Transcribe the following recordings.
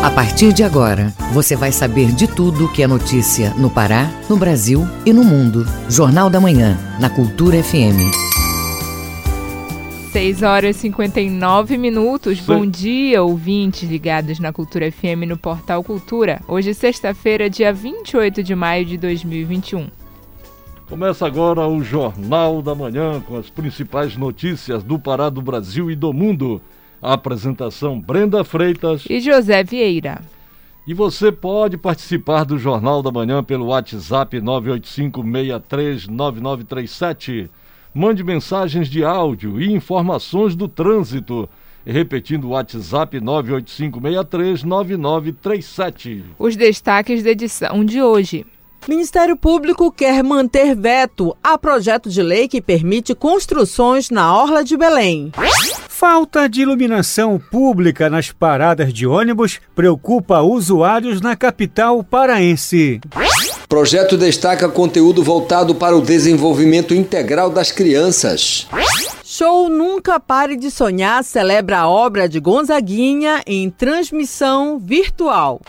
A partir de agora, você vai saber de tudo que é notícia no Pará, no Brasil e no mundo. Jornal da Manhã, na Cultura FM. 6h59. Bom dia, ouvintes ligados na Cultura FM no Portal Cultura. Hoje, sexta-feira, dia 28 de maio de 2021. Começa agora o Jornal da Manhã com as principais notícias do Pará, do Brasil e do mundo. A apresentação Brenda Freitas e José Vieira. E você pode participar do Jornal da Manhã pelo WhatsApp 985-639937. Mande mensagens de áudio e informações do trânsito. Repetindo o WhatsApp 985-639937. Os destaques da edição de hoje. Ministério Público quer manter veto a projeto de lei que permite construções na Orla de Belém. Falta de iluminação pública nas paradas de ônibus preocupa usuários na capital paraense. Projeto destaca conteúdo voltado para o desenvolvimento integral das crianças. Show Nunca Pare de Sonhar celebra a obra de Gonzaguinha em transmissão virtual.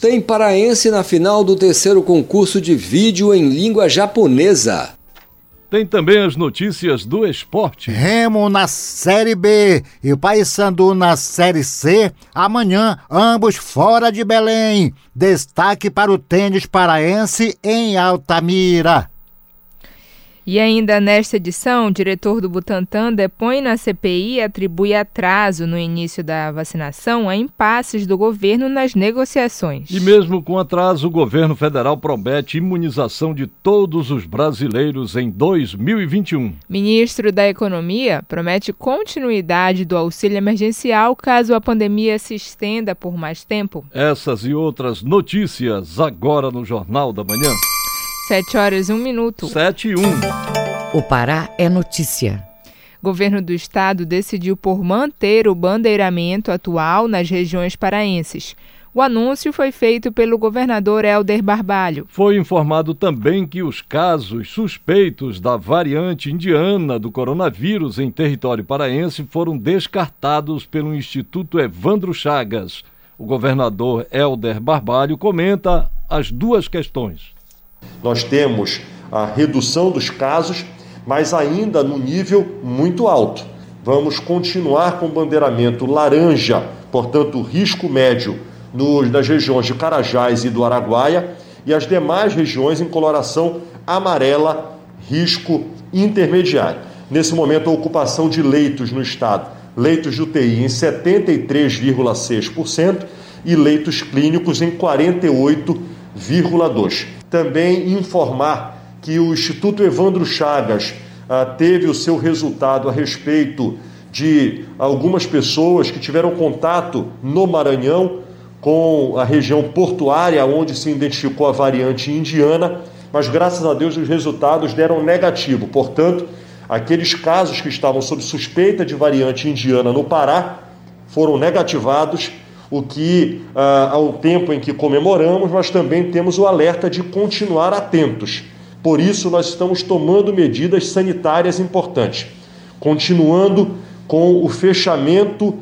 Tem paraense na final do terceiro concurso de vídeo em língua japonesa. Tem também as notícias do esporte. Remo na Série B e Paysandu na Série C. Amanhã, ambos fora de Belém. Destaque para o tênis paraense em Altamira. E ainda nesta edição, o diretor do Butantan depõe na CPI e atribui atraso no início da vacinação a impasses do governo nas negociações. E mesmo com atraso, o governo federal promete imunização de todos os brasileiros em 2021. Ministro da Economia promete continuidade do auxílio emergencial caso a pandemia se estenda por mais tempo. Essas e outras notícias agora no Jornal da Manhã. 7h01. 7h01. O Pará é notícia. Governo do Estado decidiu por manter o bandeiramento atual nas regiões paraenses. O anúncio foi feito pelo governador Helder Barbalho. Foi informado também que os casos suspeitos da variante indiana do coronavírus em território paraense foram descartados pelo Instituto Evandro Chagas. O governador Helder Barbalho comenta as duas questões. Nós temos a redução dos casos, mas ainda no nível muito alto. Vamos continuar com o bandeiramento laranja, portanto, risco médio nas regiões de Carajás e do Araguaia, e as demais regiões em coloração amarela, risco intermediário. Nesse momento, a ocupação de leitos no estado, leitos de UTI em 73,6% e leitos clínicos em 48,2%. Também informar que o Instituto Evandro Chagas teve o seu resultado a respeito de algumas pessoas que tiveram contato no Maranhão com a região portuária, onde se identificou a variante indiana, mas graças a Deus os resultados deram negativo. Portanto, aqueles casos que estavam sob suspeita de variante indiana no Pará foram negativados, o que, ao tempo em que comemoramos, nós também temos o alerta de continuar atentos. Por isso, nós estamos tomando medidas sanitárias importantes, continuando com o fechamento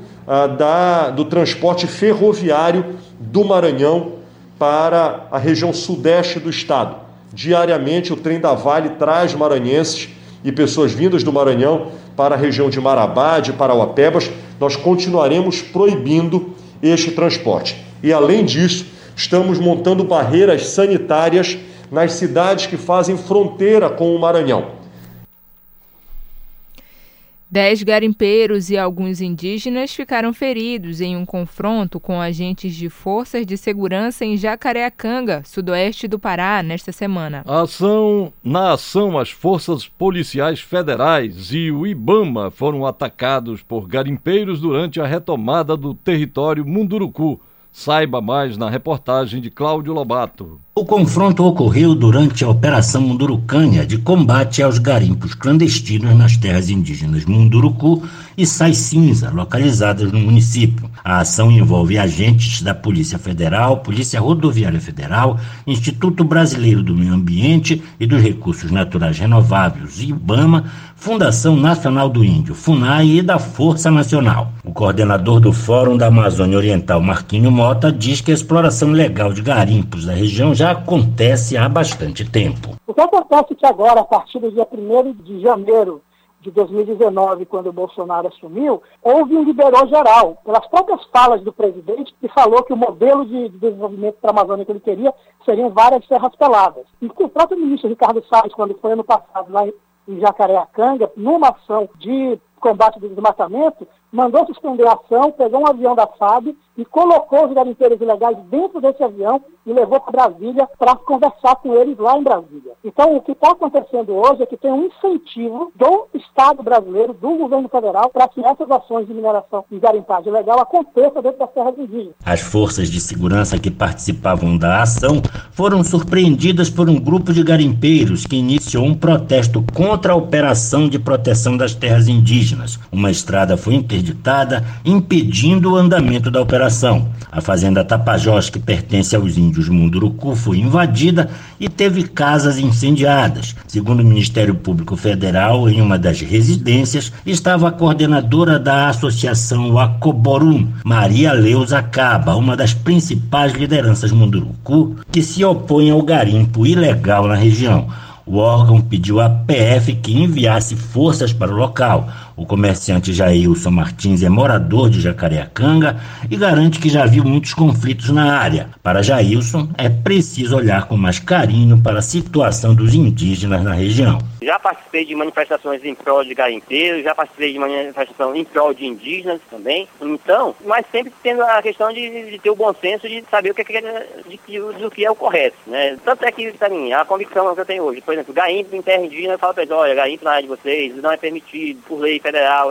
do transporte ferroviário do Maranhão para a região sudeste do estado. Diariamente, o trem da Vale traz maranhenses e pessoas vindas do Maranhão para a região de Marabá, de Parauapebas. Nós continuaremos proibindo este transporte. E, além disso, estamos montando barreiras sanitárias nas cidades que fazem fronteira com o Maranhão. 10 garimpeiros e alguns indígenas ficaram feridos em um confronto com agentes de forças de segurança em Jacareacanga, sudoeste do Pará, nesta semana. Na ação, as forças policiais federais e o IBAMA foram atacados por garimpeiros durante a retomada do território Munduruku. Saiba mais na reportagem de Cláudio Lobato. O confronto ocorreu durante a Operação Mundurucânia de combate aos garimpos clandestinos nas terras indígenas Munduruku e Sai Cinza, localizadas no município. A ação envolve agentes da Polícia Federal, Polícia Rodoviária Federal, Instituto Brasileiro do Meio Ambiente e dos Recursos Naturais Renováveis, IBAMA, Fundação Nacional do Índio, FUNAI, e da Força Nacional. O coordenador do Fórum da Amazônia Oriental, Marquinho Mota, diz que a exploração ilegal de garimpos da região já acontece há bastante tempo. O que acontece é que agora, a partir do dia 1º de janeiro de 2019, quando o Bolsonaro assumiu, houve um liberal geral. Pelas próprias falas do presidente, que falou que o modelo de desenvolvimento para a Amazônia que ele queria seriam várias serras peladas. E o próprio ministro Ricardo Salles, quando foi ano passado lá em Jacareacanga, numa ação de combate ao desmatamento, mandou suspender a ação, pegou um avião da FAB e colocou os garimpeiros ilegais dentro desse avião e levou para Brasília para conversar com eles lá em Brasília. Então, o que está acontecendo hoje é que tem um incentivo do Estado brasileiro, do governo federal, para que essas ações de mineração e garimpagem ilegal aconteçam dentro das terras indígenas. As forças de segurança que participavam da ação foram surpreendidas por um grupo de garimpeiros que iniciou um protesto contra a operação de proteção das terras indígenas. Uma estrada foi interditada, impedindo o andamento da operação. A fazenda Tapajós, que pertence aos índios Munduruku, foi invadida e teve casas incendiadas. Segundo o Ministério Público Federal, em uma das residências estava a coordenadora da associação Wakoborum, Maria Leusa Caba, uma das principais lideranças Munduruku que se opõe ao garimpo ilegal na região. O órgão pediu à PF que enviasse forças para o local. O comerciante Jailson Martins é morador de Jacareacanga e garante que já viu muitos conflitos na área. Para Jailson, é preciso olhar com mais carinho para a situação dos indígenas na região. Já participei de manifestações em prol de garimpeiros, já participei de manifestação em prol de indígenas também. Então, mas sempre tendo a questão de ter o bom senso de saber o que é o correto, né? Tanto é que, para mim, a convicção que eu tenho hoje, por exemplo, garimpo em terra indígena, eu falo para eles, olha, garimpo na área de vocês não é permitido por lei federal,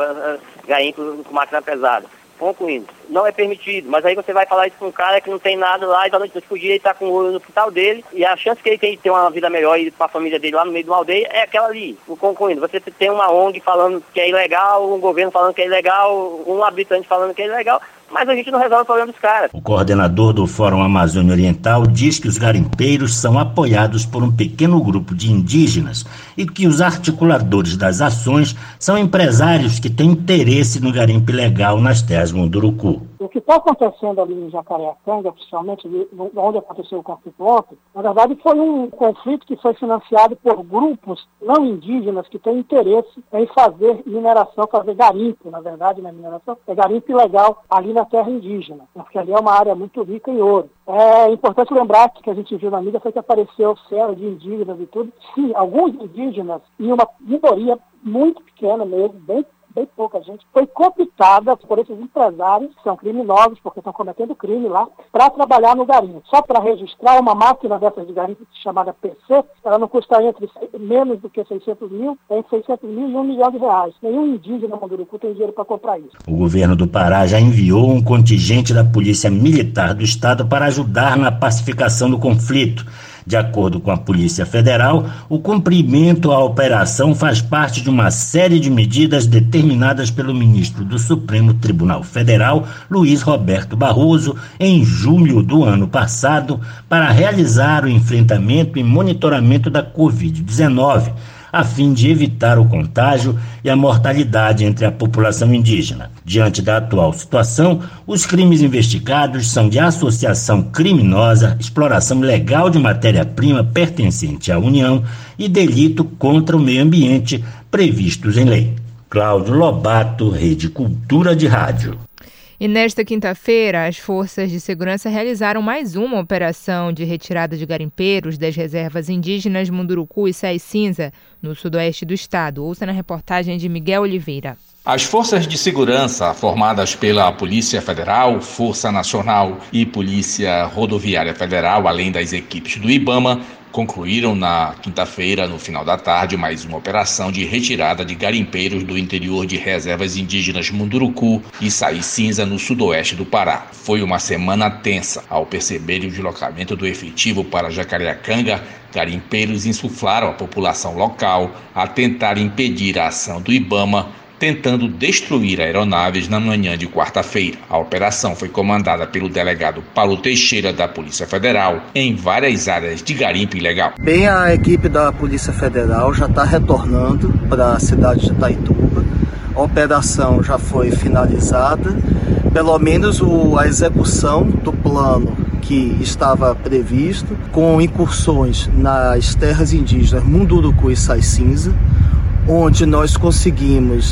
garimpo com máquina pesada. Concluindo, não é permitido, mas aí você vai falar isso com um cara que não tem nada lá e da noite para o dia ele está com o olho no hospital dele e a chance que ele tem de ter uma vida melhor e para a família dele lá no meio de uma aldeia é aquela ali. Concluindo, você tem uma ONG falando que é ilegal, um governo falando que é ilegal, um habitante falando que é ilegal, mas a gente não resolve o problema dos caras. O coordenador do Fórum Amazônia Oriental diz que os garimpeiros são apoiados por um pequeno grupo de indígenas e que os articuladores das ações são empresários que têm interesse no garimpo ilegal nas terras Munduruku. O que está acontecendo ali em Jacareacanga, principalmente onde aconteceu o conflito ontem, na verdade foi um conflito que foi financiado por grupos não indígenas que têm interesse em fazer mineração, fazer garimpo, na verdade, não é mineração, é garimpo ilegal ali na terra indígena, porque ali é uma área muito rica em ouro. É importante lembrar que a gente viu na mídia foi que apareceu céu de indígenas e tudo. Sim, alguns indígenas, e uma minoria muito pequena mesmo, bem pouca gente, foi cooptada por esses empresários, que são criminosos, porque estão cometendo crime lá, para trabalhar no garimpo. Só para registrar uma máquina dessas de garimpo, chamada PC, ela não custa entre menos do que 600 mil, entre 600 mil e 1 milhão de reais. Nenhum indígena Munduruku tem dinheiro para comprar isso. O governo do Pará já enviou um contingente da Polícia Militar do Estado para ajudar na pacificação do conflito. De acordo com a Polícia Federal, o cumprimento à operação faz parte de uma série de medidas determinadas pelo ministro do Supremo Tribunal Federal, Luiz Roberto Barroso, em julho do ano passado, para realizar o enfrentamento e monitoramento da Covid-19, a fim de evitar o contágio e a mortalidade entre a população indígena. Diante da atual situação, os crimes investigados são de associação criminosa, exploração ilegal de matéria-prima pertencente à União e delito contra o meio ambiente previstos em lei. Cláudio Lobato, Rede Cultura de Rádio. E nesta quinta-feira, as forças de segurança realizaram mais uma operação de retirada de garimpeiros das reservas indígenas Munduruku e Sai Cinza, no sudoeste do estado. Ouça na reportagem de Miguel Oliveira. As forças de segurança, formadas pela Polícia Federal, Força Nacional e Polícia Rodoviária Federal, além das equipes do IBAMA, concluíram na quinta-feira, no final da tarde, mais uma operação de retirada de garimpeiros do interior de reservas indígenas Munduruku e Sai Cinza, no sudoeste do Pará. Foi uma semana tensa. Ao perceber o deslocamento do efetivo para Jacareacanga, garimpeiros insuflaram a população local a tentar impedir a ação do IBAMA, tentando destruir aeronaves na manhã de quarta-feira. A operação foi comandada pelo delegado Paulo Teixeira da Polícia Federal em várias áreas de garimpo ilegal. Bem, a equipe da Polícia Federal já está retornando para a cidade de Itaituba. A operação já foi finalizada, pelo menos a execução do plano que estava previsto, com incursões nas terras indígenas Munduruku e Sai Cinza, onde nós conseguimos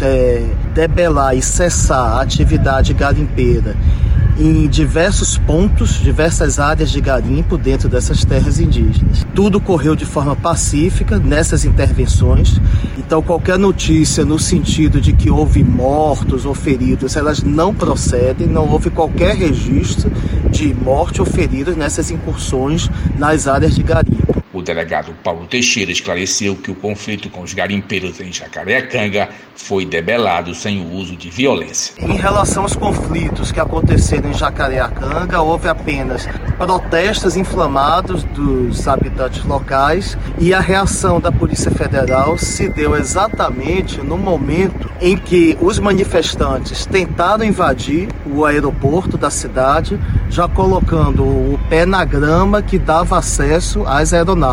debelar e cessar a atividade garimpeira em diversos pontos, diversas áreas de garimpo dentro dessas terras indígenas. Tudo correu de forma pacífica nessas intervenções, então qualquer notícia no sentido de que houve mortos ou feridos, elas não procedem, não houve qualquer registro de morte ou feridos nessas incursões nas áreas de garimpo. O delegado Paulo Teixeira esclareceu que o conflito com os garimpeiros em Jacareacanga foi debelado sem o uso de violência. Em relação aos conflitos que aconteceram em Jacareacanga, houve apenas protestos inflamados dos habitantes locais e a reação da Polícia Federal se deu exatamente no momento em que os manifestantes tentaram invadir o aeroporto da cidade, já colocando o pé na grama que dava acesso às aeronaves.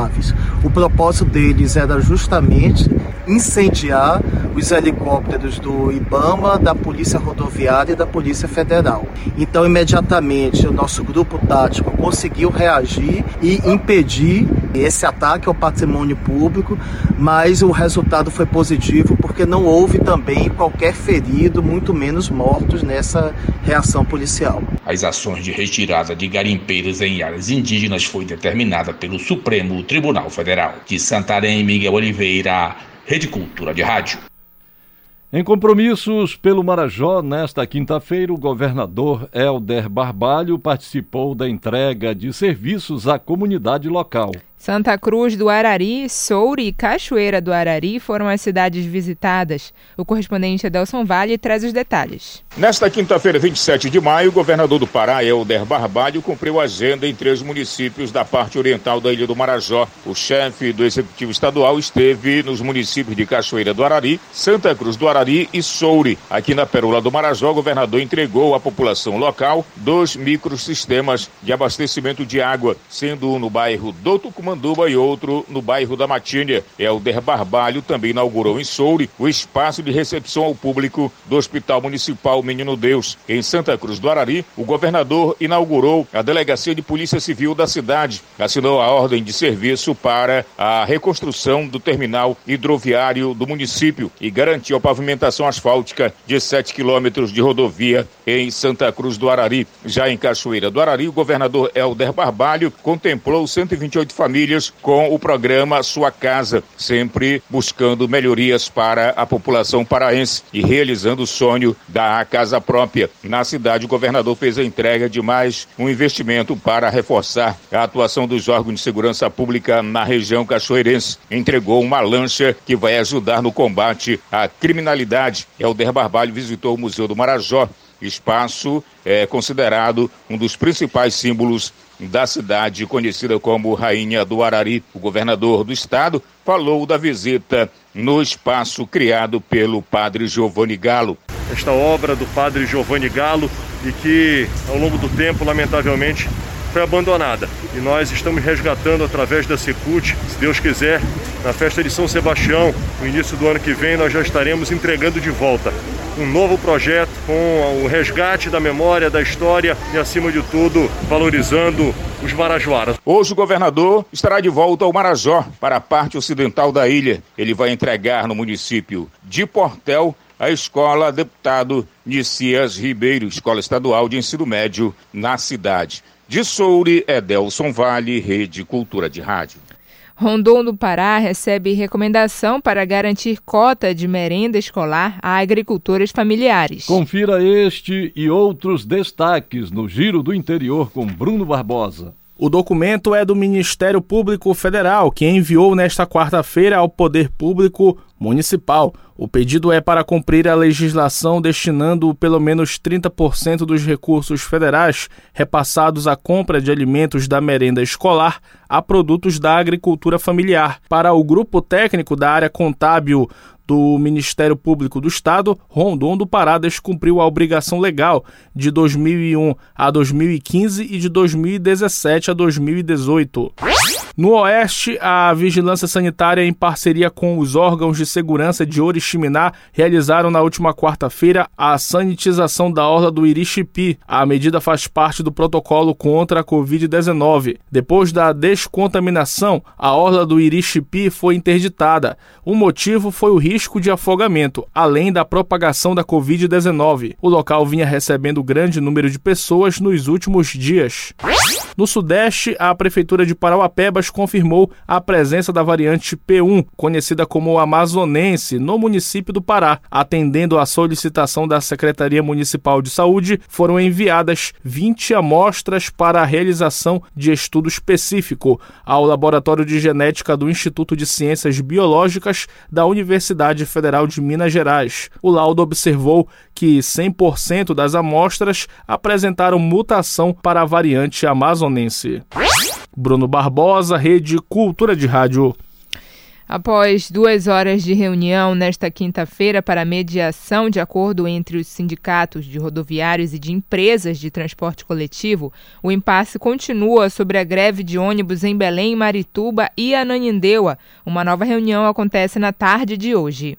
O propósito deles era justamente incendiar os helicópteros do IBAMA, da Polícia Rodoviária e da Polícia Federal. Então, imediatamente, o nosso grupo tático conseguiu reagir e impedir esse ataque ao patrimônio público, mas o resultado foi positivo porque não houve também qualquer ferido, muito menos mortos nessa reação policial. As ações de retirada de garimpeiros em áreas indígenas foi determinada pelo Supremo Tribunal Federal. De Santarém, Miguel Oliveira, Rede Cultura de Rádio. Em compromissos pelo Marajó, nesta quinta-feira, o governador Helder Barbalho participou da entrega de serviços à comunidade local. Santa Cruz do Arari, Soure e Cachoeira do Arari foram as cidades visitadas. O correspondente Adelson Vale traz os detalhes. Nesta quinta-feira, 27 de maio, o governador do Pará, Helder Barbalho, cumpriu a agenda em 3 municípios da parte oriental da Ilha do Marajó. O chefe do Executivo Estadual esteve nos municípios de Cachoeira do Arari, Santa Cruz do Arari e Soure. Aqui na Pérola do Marajó, o governador entregou à população local 2 microsistemas de abastecimento de água, sendo um no bairro do Tucumanduba e outro no bairro da Matinha. Helder Barbalho também inaugurou em Soure o espaço de recepção ao público do Hospital Municipal Menino Deus. Em Santa Cruz do Arari, o governador inaugurou a Delegacia de Polícia Civil da cidade, assinou a ordem de serviço para a reconstrução do terminal hidroviário do município e garantiu a pavimentação asfáltica de 7 quilômetros de rodovia em Santa Cruz do Arari. Já em Cachoeira do Arari, o governador Helder Barbalho contemplou 128 famílias com o programa Sua Casa, sempre buscando melhorias para a população paraense e realizando o sonho da casa própria. Na cidade, o governador fez a entrega de mais um investimento para reforçar a atuação dos órgãos de segurança pública na região cachoeirense. Entregou uma lancha que vai ajudar no combate à criminalidade. Helder Barbalho visitou o Museu do Marajó, espaço considerado um dos principais símbolos da cidade, conhecida como Rainha do Arari. O governador do estado falou da visita no espaço criado pelo padre Giovanni Galo. Esta obra do padre Giovanni Galo, e que ao longo do tempo, lamentavelmente, foi abandonada. E nós estamos resgatando através da Secult, se Deus quiser, na festa de São Sebastião, no início do ano que vem, nós já estaremos entregando de volta um novo projeto com o resgate da memória, da história e, acima de tudo, valorizando os marajoaras. Hoje o governador estará de volta ao Marajó, para a parte ocidental da ilha. Ele vai entregar no município de Portel a escola deputado Messias Ribeiro, escola estadual de ensino médio na cidade. De Soure, Adelson Vale, Rede Cultura de Rádio. Rondon do Pará recebe recomendação para garantir cota de merenda escolar a agricultores familiares. Confira este e outros destaques no Giro do Interior com Bruno Barbosa. O documento é do Ministério Público Federal, que enviou nesta quarta-feira ao Poder Público Municipal O pedido é para cumprir a legislação destinando pelo menos 30% dos recursos federais repassados à compra de alimentos da merenda escolar a produtos da agricultura familiar. Para o grupo técnico da área contábil do Ministério Público do Estado, Rondon do Pará descumpriu a obrigação legal de 2001 a 2015 e de 2017 a 2018. No Oeste, a Vigilância Sanitária, em parceria com os órgãos de segurança de Oriximiná, realizaram na última quarta-feira a sanitização da orla do Irixipi. A medida faz parte do protocolo contra a Covid-19. Depois da descontaminação, a orla do Irixipi foi interditada. O motivo foi o risco de afogamento, além da propagação da Covid-19. O local vinha recebendo grande número de pessoas nos últimos dias. No Sudeste, a Prefeitura de Parauapebas confirmou a presença da variante P1, conhecida como amazonense, no município do Pará. Atendendo à solicitação da Secretaria Municipal de Saúde, foram enviadas 20 amostras para a realização de estudo específico ao Laboratório de Genética do Instituto de Ciências Biológicas da Universidade Federal de Minas Gerais. O laudo observou que 100% das amostras apresentaram mutação para a variante amazonense. Bruno Barbosa, Rede Cultura de Rádio. Após 2 horas de reunião nesta quinta-feira para mediação de acordo entre os sindicatos de rodoviários e de empresas de transporte coletivo, o impasse continua sobre a greve de ônibus em Belém, Marituba e Ananindeua. Uma nova reunião acontece na tarde de hoje.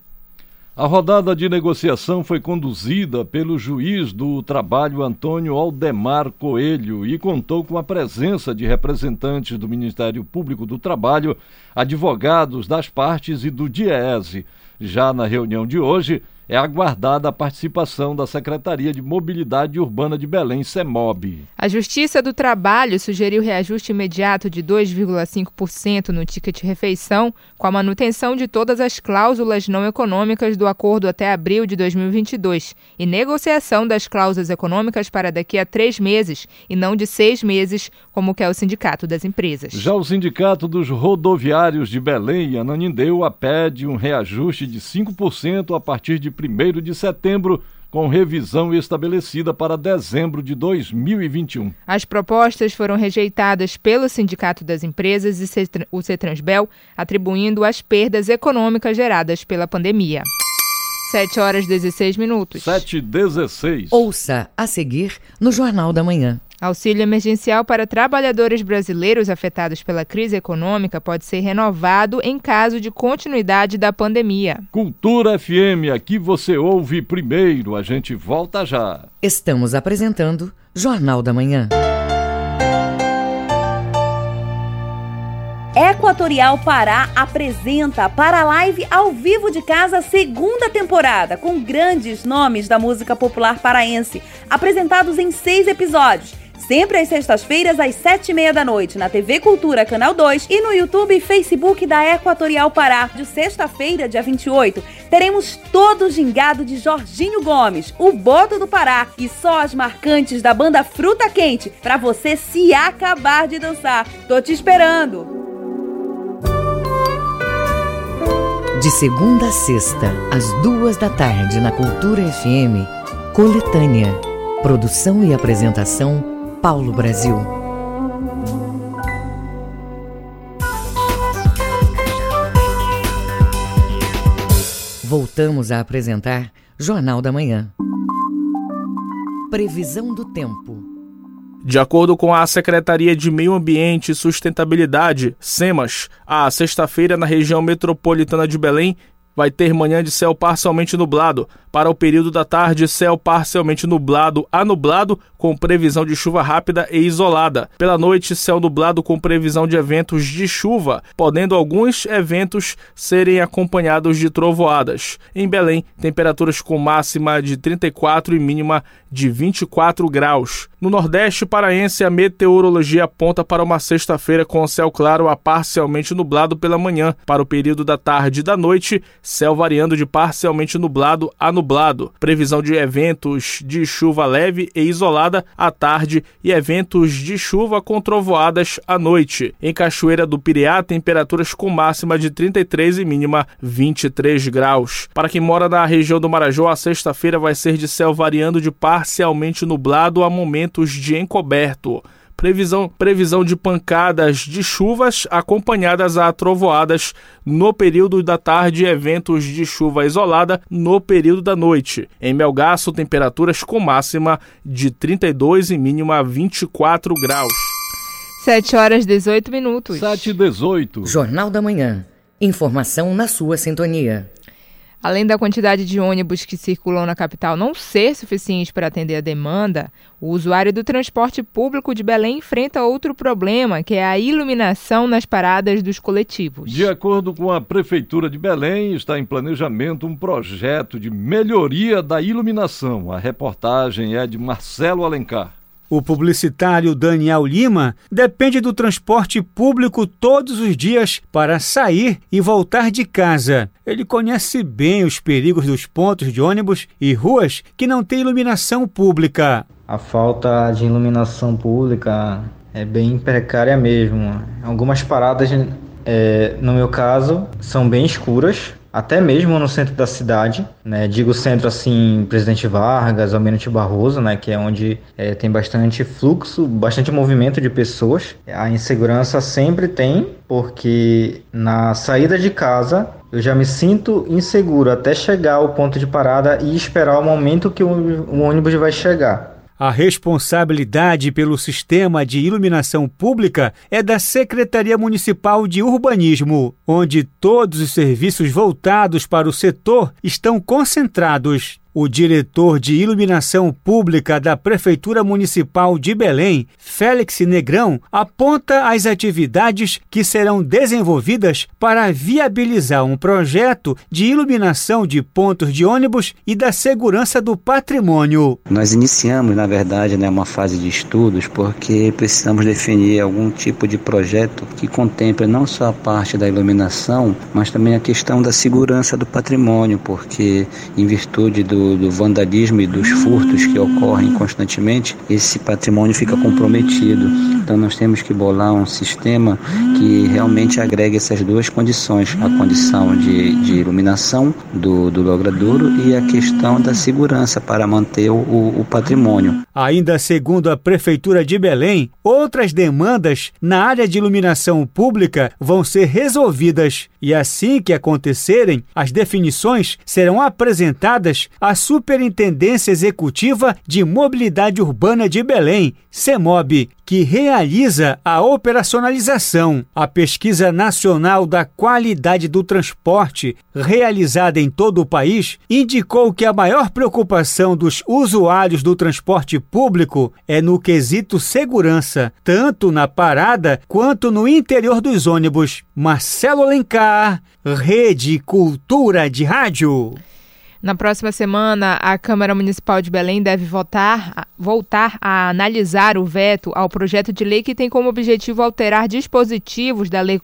A rodada de negociação foi conduzida pelo juiz do trabalho Antônio Aldemar Coelho e contou com a presença de representantes do Ministério Público do Trabalho, advogados das partes e do DIEESE. Já na reunião de hoje, é aguardada a participação da Secretaria de Mobilidade Urbana de Belém, SEMOB. A Justiça do Trabalho sugeriu reajuste imediato de 2,5% no ticket refeição, com a manutenção de todas as cláusulas não econômicas do acordo até abril de 2022 e negociação das cláusulas econômicas para daqui a 3 meses e não de 6 meses, como quer o Sindicato das Empresas. Já o Sindicato dos Rodoviários de Belém e Ananindeua pede um reajuste de 5% a partir de 1º de setembro, com revisão estabelecida para dezembro de 2021. As propostas foram rejeitadas pelo Sindicato das Empresas e o Setransbel, atribuindo as perdas econômicas geradas pela pandemia. 7h16. 7h16. Ouça a seguir no Jornal da Manhã. Auxílio emergencial para trabalhadores brasileiros afetados pela crise econômica pode ser renovado em caso de continuidade da pandemia. Cultura FM, aqui você ouve primeiro, a gente volta já. Estamos apresentando Jornal da Manhã. Equatorial Pará apresenta Paralive ao vivo de casa, segunda temporada, com grandes nomes da música popular paraense, apresentados em 6 episódios. Sempre às sextas-feiras, às 7h30 da noite, na TV Cultura, Canal 2 e no YouTube e Facebook da Equatorial Pará. De sexta-feira, dia 28, teremos Todo o Gingado de Jorginho Gomes, o Boto do Pará e só as marcantes da banda Fruta Quente, pra você se acabar de dançar. Tô te esperando! De segunda a sexta, às 14h, na Cultura FM, Coletânea. Produção e apresentação, Paulo Brasil. Voltamos a apresentar Jornal da Manhã. Previsão do tempo. De acordo com a Secretaria de Meio Ambiente e Sustentabilidade, SEMAS, a sexta-feira na região metropolitana de Belém vai ter manhã de céu parcialmente nublado. Para o período da tarde, céu parcialmente nublado a nublado, com previsão de chuva rápida e isolada. Pela noite, céu nublado com previsão de eventos de chuva, podendo alguns eventos serem acompanhados de trovoadas. Em Belém, temperaturas com máxima de 34 e mínima de 24 graus. No Nordeste paraense, a meteorologia aponta para uma sexta-feira com céu claro a parcialmente nublado pela manhã. Para o período da tarde e da noite, céu variando de parcialmente nublado a nublado, previsão de eventos de chuva leve e isolada à tarde e eventos de chuva com trovoadas à noite. Em Cachoeira do Piriá, temperaturas com máxima de 33 e mínima 23 graus. Para quem mora na região do Marajó, a sexta-feira vai ser de céu variando de parcialmente nublado a momentos de encoberto. Previsão de pancadas de chuvas acompanhadas a trovoadas no período da tarde e eventos de chuva isolada no período da noite. Em Melgaço, temperaturas com máxima de 32 e mínima 24 graus. 7h18. 7h18. Jornal da Manhã. Informação na sua sintonia. Além da quantidade de ônibus que circulam na capital não ser suficiente para atender a demanda, o usuário do transporte público de Belém enfrenta outro problema, que é a iluminação nas paradas dos coletivos. De acordo com a Prefeitura de Belém, está em planejamento um projeto de melhoria da iluminação. A reportagem é de Marcelo Alencar. O publicitário Daniel Lima depende do transporte público todos os dias para sair e voltar de casa. Ele conhece bem os perigos dos pontos de ônibus e ruas que não têm iluminação pública. A falta de iluminação pública é bem precária mesmo. Algumas paradas, no meu caso, são bem escuras. Até mesmo no centro da cidade, né? Digo centro assim, Presidente Vargas, Almirante Barroso, né? Que é onde tem bastante fluxo, bastante movimento de pessoas. A insegurança sempre tem, porque na saída de casa eu já me sinto inseguro até chegar ao ponto de parada e esperar o momento que o ônibus vai chegar. A responsabilidade pelo sistema de iluminação pública é da Secretaria Municipal de Urbanismo, onde todos os serviços voltados para o setor estão concentrados. O diretor de Iluminação Pública da Prefeitura Municipal de Belém, Félix Negrão, aponta as atividades que serão desenvolvidas para viabilizar um projeto de iluminação de pontos de ônibus e da segurança do patrimônio. Nós iniciamos, na verdade, uma fase de estudos, porque precisamos definir algum tipo de projeto que contemple não só a parte da iluminação, mas também a questão da segurança do patrimônio, porque em virtude do vandalismo e dos furtos que ocorrem constantemente, esse patrimônio fica comprometido. Então nós temos que bolar um sistema que realmente agregue essas duas condições, a condição de iluminação do logradouro e a questão da segurança para manter o patrimônio. Ainda segundo a Prefeitura de Belém, outras demandas na área de iluminação pública vão ser resolvidas e assim que acontecerem, as definições serão apresentadas à Superintendência Executiva de Mobilidade Urbana de Belém, CEMOB, que realiza a operacionalização. A Pesquisa Nacional da Qualidade do Transporte, realizada em todo o país, indicou que a maior preocupação dos usuários do transporte público é no quesito segurança, tanto na parada quanto no interior dos ônibus. Marcelo Alencar, Rede Cultura de Rádio. Na próxima semana, a Câmara Municipal de Belém deve voltar a analisar o veto ao projeto de lei que tem como objetivo alterar dispositivos da Lei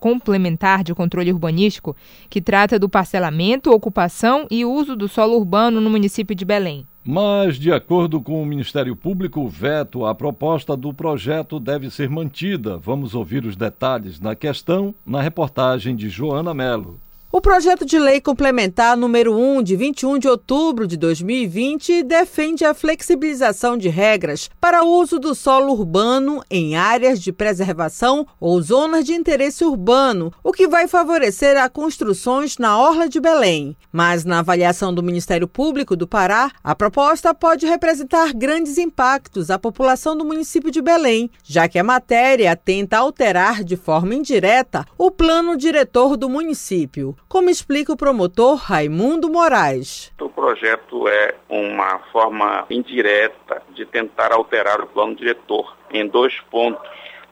Complementar de Controle Urbanístico, que trata do parcelamento, ocupação e uso do solo urbano no município de Belém. Mas, de acordo com o Ministério Público, o veto à proposta do projeto deve ser mantida. Vamos ouvir os detalhes da questão na reportagem de Joana Mello. O projeto de lei complementar número 1 de 21 de outubro de 2020 defende a flexibilização de regras para o uso do solo urbano em áreas de preservação ou zonas de interesse urbano, o que vai favorecer a construções na Orla de Belém. Mas na avaliação do Ministério Público do Pará, a proposta pode representar grandes impactos à população do município de Belém, já que a matéria tenta alterar de forma indireta o plano diretor do município. Como explica o promotor Raimundo Moraes. O projeto é uma forma indireta de tentar alterar o plano diretor em dois pontos.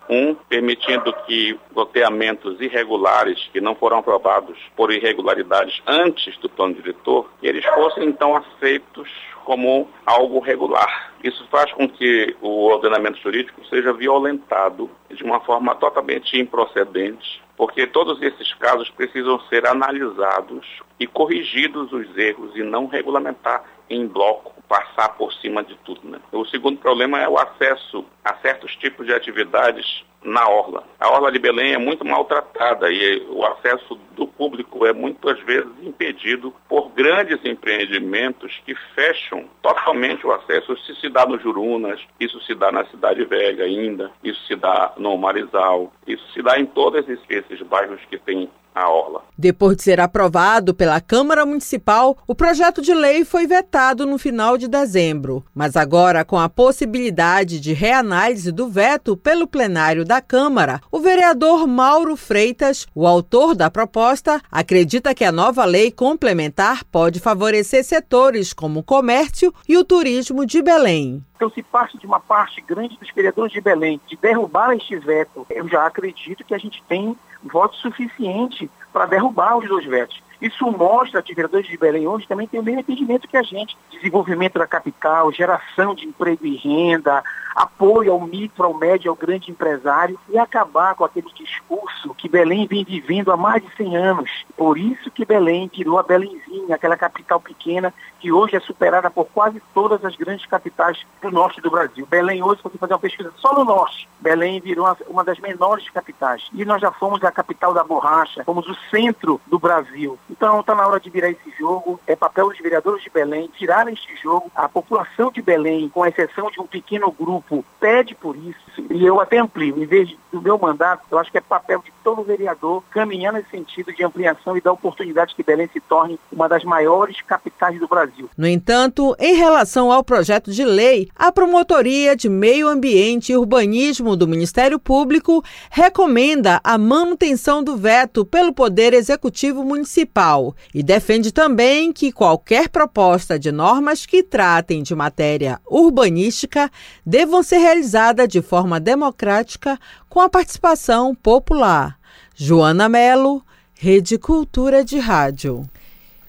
Um, permitindo que loteamentos irregulares que não foram aprovados por irregularidades antes do plano diretor, eles fossem então aceitos como algo regular. Isso faz com que o ordenamento jurídico seja violentado de uma forma totalmente improcedente porque todos esses casos precisam ser analisados e corrigidos os erros e não regulamentar em bloco, passar por cima de tudo, né? O segundo problema é o acesso a certos tipos de atividades na orla. A orla de Belém é muito maltratada e o acesso do público é muitas vezes impedido por grandes empreendimentos que fecham totalmente o acesso. Isso se dá no Jurunas, isso se dá na Cidade Velha ainda, isso se dá no Marizal, isso se dá em todos esses bairros que tem a orla. Depois de ser aprovado pela Câmara Municipal, o projeto de lei foi vetado no final de dezembro, mas agora com a possibilidade de reanálise do veto pelo plenário da Câmara, o vereador Mauro Freitas, o autor da proposta, acredita que a nova lei complementar pode favorecer setores como o comércio e o turismo de Belém. Então, se parte de uma parte grande dos vereadores de Belém de derrubar este veto, eu já acredito que a gente tem voto suficiente para derrubar os dois vetos. Isso mostra que os vereadores de Belém hoje também têm o mesmo entendimento que a gente. Desenvolvimento da capital, geração de emprego e renda, apoio ao micro, ao médio, ao grande empresário e acabar com aquele discurso que Belém vem vivendo há mais de 100 anos. Por isso que Belém tirou a Belenzinha, aquela capital pequena que hoje é superada por quase todas as grandes capitais do norte do Brasil. Belém hoje, se você fazer uma pesquisa só no norte, Belém virou uma das menores capitais. E nós já fomos a capital da borracha, fomos o centro do Brasil. Então está na hora de virar esse jogo, é papel dos vereadores de Belém tirar este jogo. A população de Belém, com exceção de um pequeno grupo, pede por isso, e eu até amplio, em vez do meu mandato, eu acho que é papel de todo vereador caminhar nesse sentido de ampliação e dar oportunidade que Belém se torne uma das maiores capitais do Brasil. No entanto, em relação ao projeto de lei, a Promotoria de Meio Ambiente e Urbanismo do Ministério Público recomenda a manutenção do veto pelo Poder Executivo Municipal e defende também que qualquer proposta de normas que tratem de matéria urbanística devam ser realizada de forma democrática com a participação popular. Joana Mello, Rede Cultura de Rádio.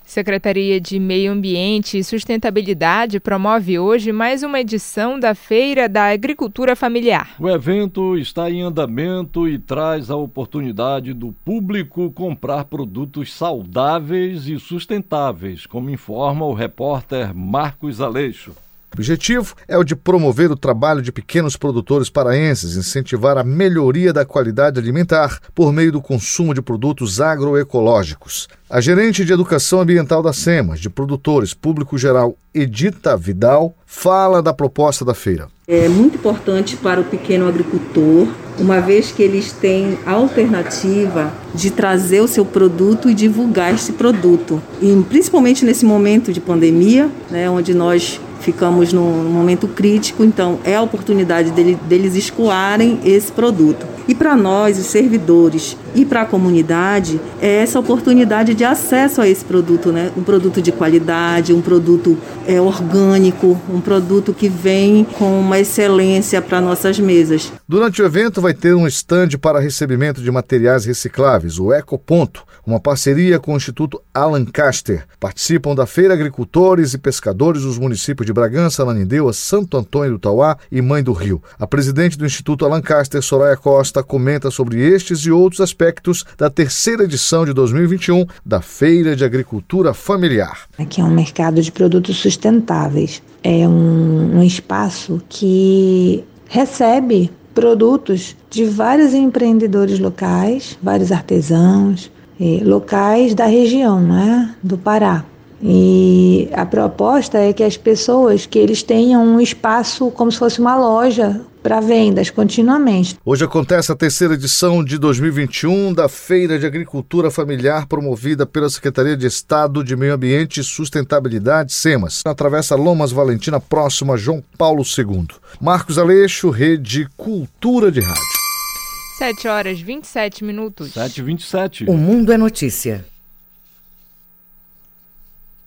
Secretaria de Meio Ambiente e Sustentabilidade promove hoje mais uma edição da Feira da Agricultura Familiar. O evento está em andamento e traz a oportunidade do público comprar produtos saudáveis e sustentáveis, como informa o repórter Marcos Aleixo. O objetivo é o de promover o trabalho de pequenos produtores paraenses, incentivar a melhoria da qualidade alimentar por meio do consumo de produtos agroecológicos. A gerente de Educação Ambiental da SEMAS, de Produtores Público Geral, Edita Vidal, fala da proposta da feira. É muito importante para o pequeno agricultor, uma vez que eles têm a alternativa de trazer o seu produto e divulgar esse produto. E principalmente nesse momento de pandemia, né, onde nós ficamos num momento crítico, então é a oportunidade deles escoarem esse produto. E para nós, os servidores, e para a comunidade, é essa oportunidade de acesso a esse produto, né? Um produto de qualidade, um produto orgânico, um produto que vem com uma excelência para nossas mesas. Durante o evento vai ter um estande para recebimento de materiais recicláveis, o Ecoponto, uma parceria com o Instituto Alan Caster. Participam da feira agricultores e pescadores dos municípios de Bragança, Ananindeua, Santo Antônio do Tauá e Mãe do Rio. A presidente do Instituto Alan Caster, Soraya Costa, comenta sobre estes e outros aspectos da terceira edição de 2021 da Feira de Agricultura Familiar. Aqui é um mercado de produtos sustentáveis. É um espaço que recebe produtos de vários empreendedores locais, vários artesãos, locais da região, né, do Pará. E a proposta é que as pessoas, que eles tenham um espaço como se fosse uma loja para vendas continuamente. Hoje acontece a terceira edição de 2021 da Feira de Agricultura Familiar, promovida pela Secretaria de Estado de Meio Ambiente e Sustentabilidade, SEMAS, na Travessa Lomas Valentina, próxima a João Paulo II. Marcos Aleixo, Rede Cultura de Rádio. 7h27. 7h27. O Mundo é Notícia.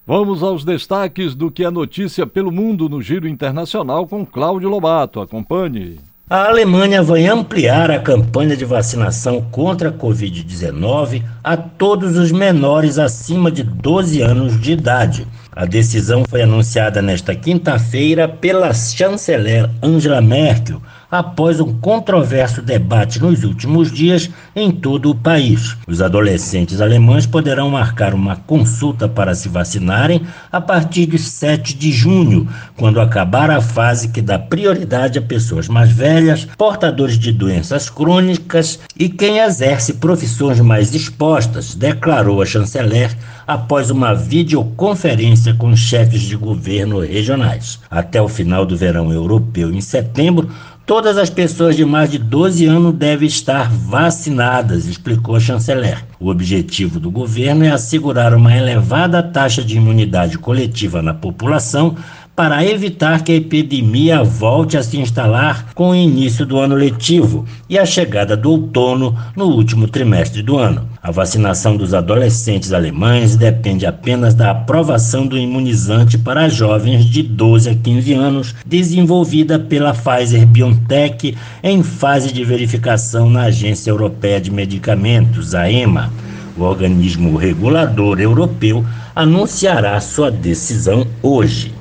Vamos aos destaques do que é notícia pelo mundo no Giro Internacional com Cláudio Lobato. Acompanhe. A Alemanha vai ampliar a campanha de vacinação contra a Covid-19 a todos os menores acima de 12 anos de idade. A decisão foi anunciada nesta quinta-feira pela chanceler Angela Merkel, após um controverso debate nos últimos dias em todo o país. Os adolescentes alemães poderão marcar uma consulta para se vacinarem a partir de 7 de junho, quando acabar a fase que dá prioridade a pessoas mais velhas, portadores de doenças crônicas e quem exerce profissões mais expostas, declarou a chanceler após uma videoconferência com chefes de governo regionais. Até o final do verão europeu, em setembro, todas as pessoas de mais de 12 anos devem estar vacinadas, explicou a chanceler. O objetivo do governo é assegurar uma elevada taxa de imunidade coletiva na população para evitar que a epidemia volte a se instalar com o início do ano letivo e a chegada do outono no último trimestre do ano. A vacinação dos adolescentes alemães depende apenas da aprovação do imunizante para jovens de 12 a 15 anos, desenvolvida pela Pfizer-BioNTech em fase de verificação na Agência Europeia de Medicamentos, a EMA. O organismo regulador europeu anunciará sua decisão hoje.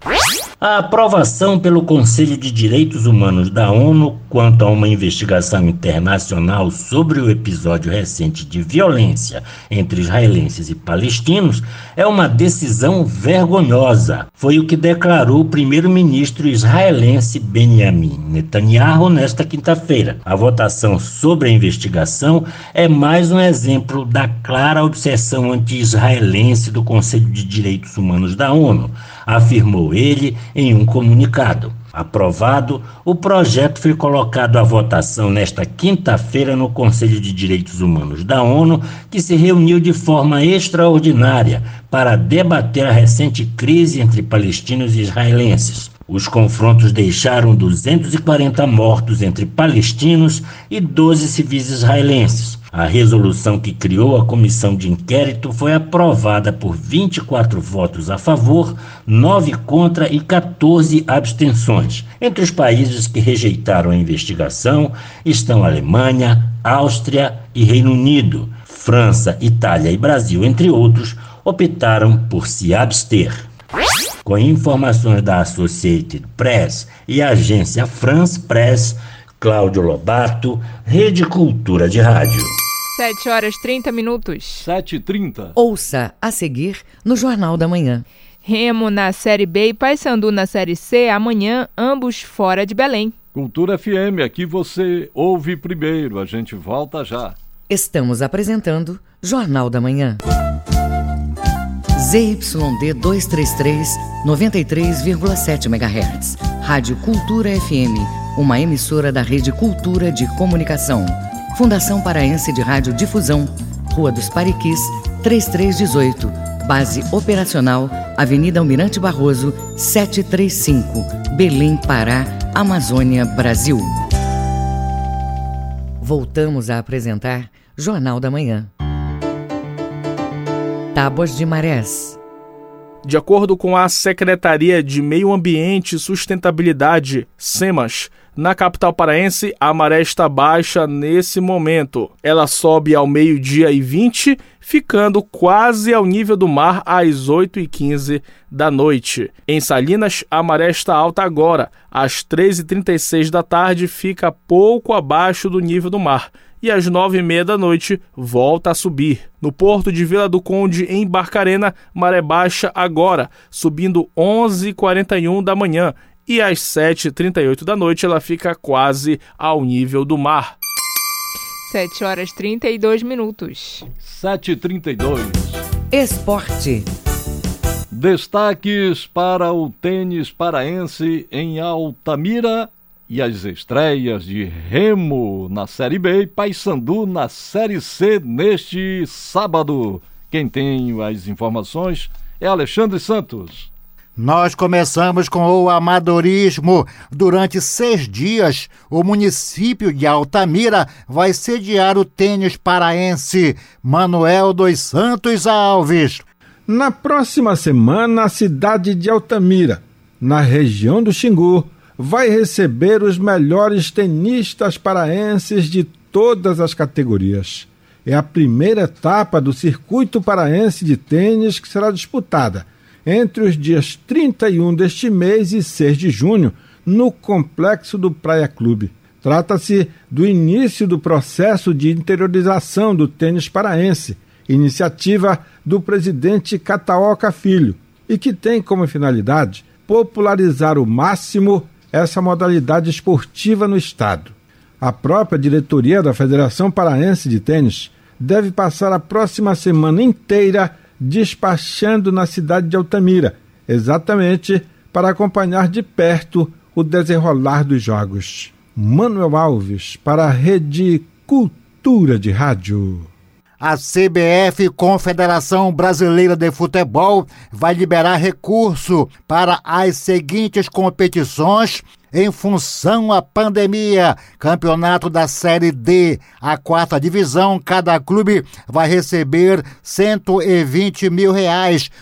A aprovação pelo Conselho de Direitos Humanos da ONU quanto a uma investigação internacional sobre o episódio recente de violência entre israelenses e palestinos é uma decisão vergonhosa. Foi o que declarou o primeiro-ministro israelense Benjamin Netanyahu nesta quinta-feira. A votação sobre a investigação é mais um exemplo da clara obsessão anti-israelense do Conselho de Direitos Humanos da ONU, afirmou ele em um comunicado. Aprovado, o projeto foi colocado à votação nesta quinta-feira no Conselho de Direitos Humanos da ONU, que se reuniu de forma extraordinária para debater a recente crise entre palestinos e israelenses. Os confrontos deixaram 240 mortos entre palestinos e 12 civis israelenses. A resolução que criou a comissão de inquérito foi aprovada por 24 votos a favor, 9 contra e 14 abstenções. Entre os países que rejeitaram a investigação estão Alemanha, Áustria e Reino Unido. França, Itália e Brasil, entre outros, optaram por se abster. Com informações da Associated Press e a agência France Press, Cláudio Lobato, Rede Cultura de Rádio. 7 horas 30 minutos. 7h30. Ouça a seguir no Jornal da Manhã. Remo na Série B e Paysandu na Série C, amanhã, ambos fora de Belém. Cultura FM, aqui você ouve primeiro, a gente volta já. Estamos apresentando Jornal da Manhã. ZYD 233, 93,7 MHz. Rádio Cultura FM, uma emissora da Rede Cultura de Comunicação. Fundação Paraense de Rádio Difusão, Rua dos Pariquis, 3318, Base Operacional, Avenida Almirante Barroso, 735, Belém, Pará, Amazônia, Brasil. Voltamos a apresentar Jornal da Manhã. Tábuas de Marés. De acordo com a Secretaria de Meio Ambiente e Sustentabilidade, SEMAS, na capital paraense, a maré está baixa nesse momento. Ela sobe ao 12:20, ficando quase ao nível do mar às 8h15 da noite. Em Salinas, a maré está alta agora. Às 3h36 da tarde, fica pouco abaixo do nível do mar. E às 9h30 da noite, volta a subir. No porto de Vila do Conde, em Barcarena, maré baixa agora, subindo 11h41 da manhã. E às 7h38 da noite, ela fica quase ao nível do mar. 7 horas 32 minutos. 7h32. Esporte. Destaques para o tênis paraense em Altamira. E as estreias de Remo na Série B e Paysandu na Série C neste sábado. Quem tem as informações é Alexandre Santos. Nós começamos com o amadorismo. Durante 6 dias, o município de Altamira vai sediar o tênis paraense. Manuel dos Santos Alves. Na próxima semana, a cidade de Altamira, na região do Xingu, vai receber os melhores tenistas paraenses de todas as categorias. É a primeira etapa do circuito paraense de tênis que será disputada entre os dias 31 deste mês e 6 de junho, no complexo do Praia Clube. Trata-se do início do processo de interiorização do tênis paraense, iniciativa do presidente Cataoca Filho, e que tem como finalidade popularizar o máximo essa modalidade esportiva no estado. A própria diretoria da Federação Paraense de Tênis deve passar a próxima semana inteira despachando na cidade de Altamira, exatamente para acompanhar de perto o desenrolar dos jogos. Manuel Alves, para a Rede Cultura de Rádio. A CBF, Confederação Brasileira de Futebol, vai liberar recurso para as seguintes competições em função à pandemia. Campeonato da Série D, a quarta divisão, cada clube vai receber R$120 mil,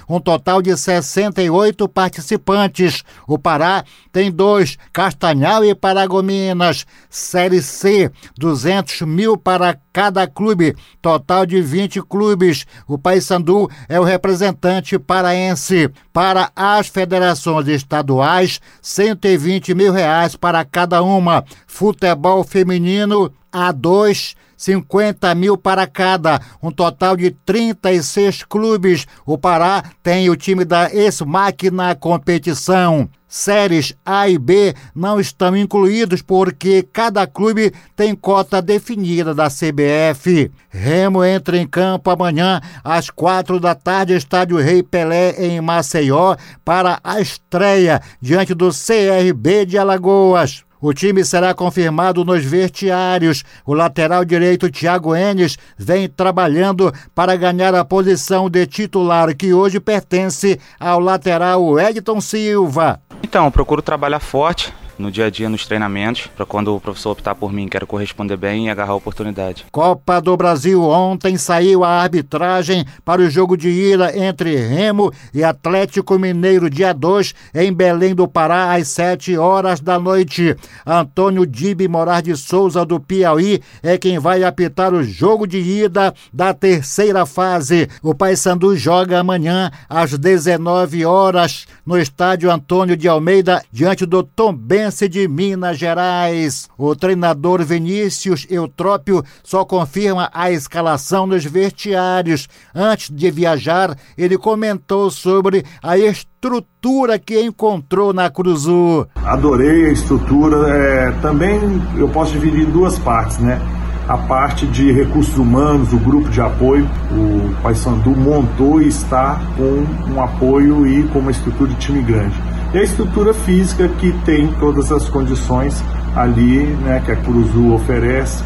um total de 68 participantes. O Pará tem 2, Castanhal e Paragominas. Série C, R$200 mil para cada clube, total de 20 clubes. O Paysandu é o representante paraense. Para as federações estaduais, R$120 mil para cada uma. Futebol feminino A2, R$50 mil para cada, um total de 36 clubes. O Pará tem o time da ESMAC na competição. Séries A e B não estão incluídos porque cada clube tem cota definida da CBF. Remo entra em campo amanhã às 4 da tarde, estádio Rei Pelé em Maceió, para a estreia diante do CRB de Alagoas. O time será confirmado nos vestiários. O lateral direito Thiago Enes vem trabalhando para ganhar a posição de titular, que hoje pertence ao lateral Edson Silva. Então, eu procuro trabalhar forte no dia a dia, nos treinamentos, para quando o professor optar por mim, quero corresponder bem e agarrar a oportunidade. Copa do Brasil, ontem saiu a arbitragem para o jogo de ida entre Remo e Atlético Mineiro, dia 2, em Belém do Pará, às 7 horas da noite. Antônio Dibe Moraes de Souza, do Piauí, é quem vai apitar o jogo de ida da terceira fase. O Paysandu joga amanhã, às 19 horas, no estádio Antônio de Almeida, diante do Tombense de Minas Gerais. O treinador Vinícius Eutrópio só confirma a escalação nos vestiários. Antes de viajar, ele comentou sobre a estrutura que encontrou na Cruzú. Adorei a estrutura. Também eu posso dividir em duas partes, né? A parte de recursos humanos, o grupo de apoio, o Paysandu montou e está com um apoio e com uma estrutura de time grande. E a estrutura física, que tem todas as condições ali, né, que a Cruzú oferece,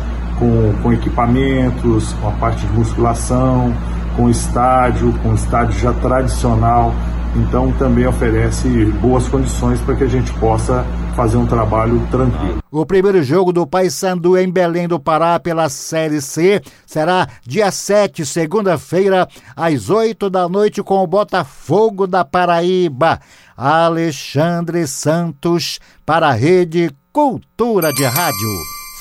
com equipamentos, com a parte de musculação, com estádio já tradicional. Então também oferece boas condições para que a gente possa fazer um trabalho tranquilo. O primeiro jogo do Paysandu em Belém do Pará pela Série C será dia 7, segunda-feira, às 8 da noite, com o Botafogo da Paraíba. Alexandre Santos, para a Rede Cultura de Rádio.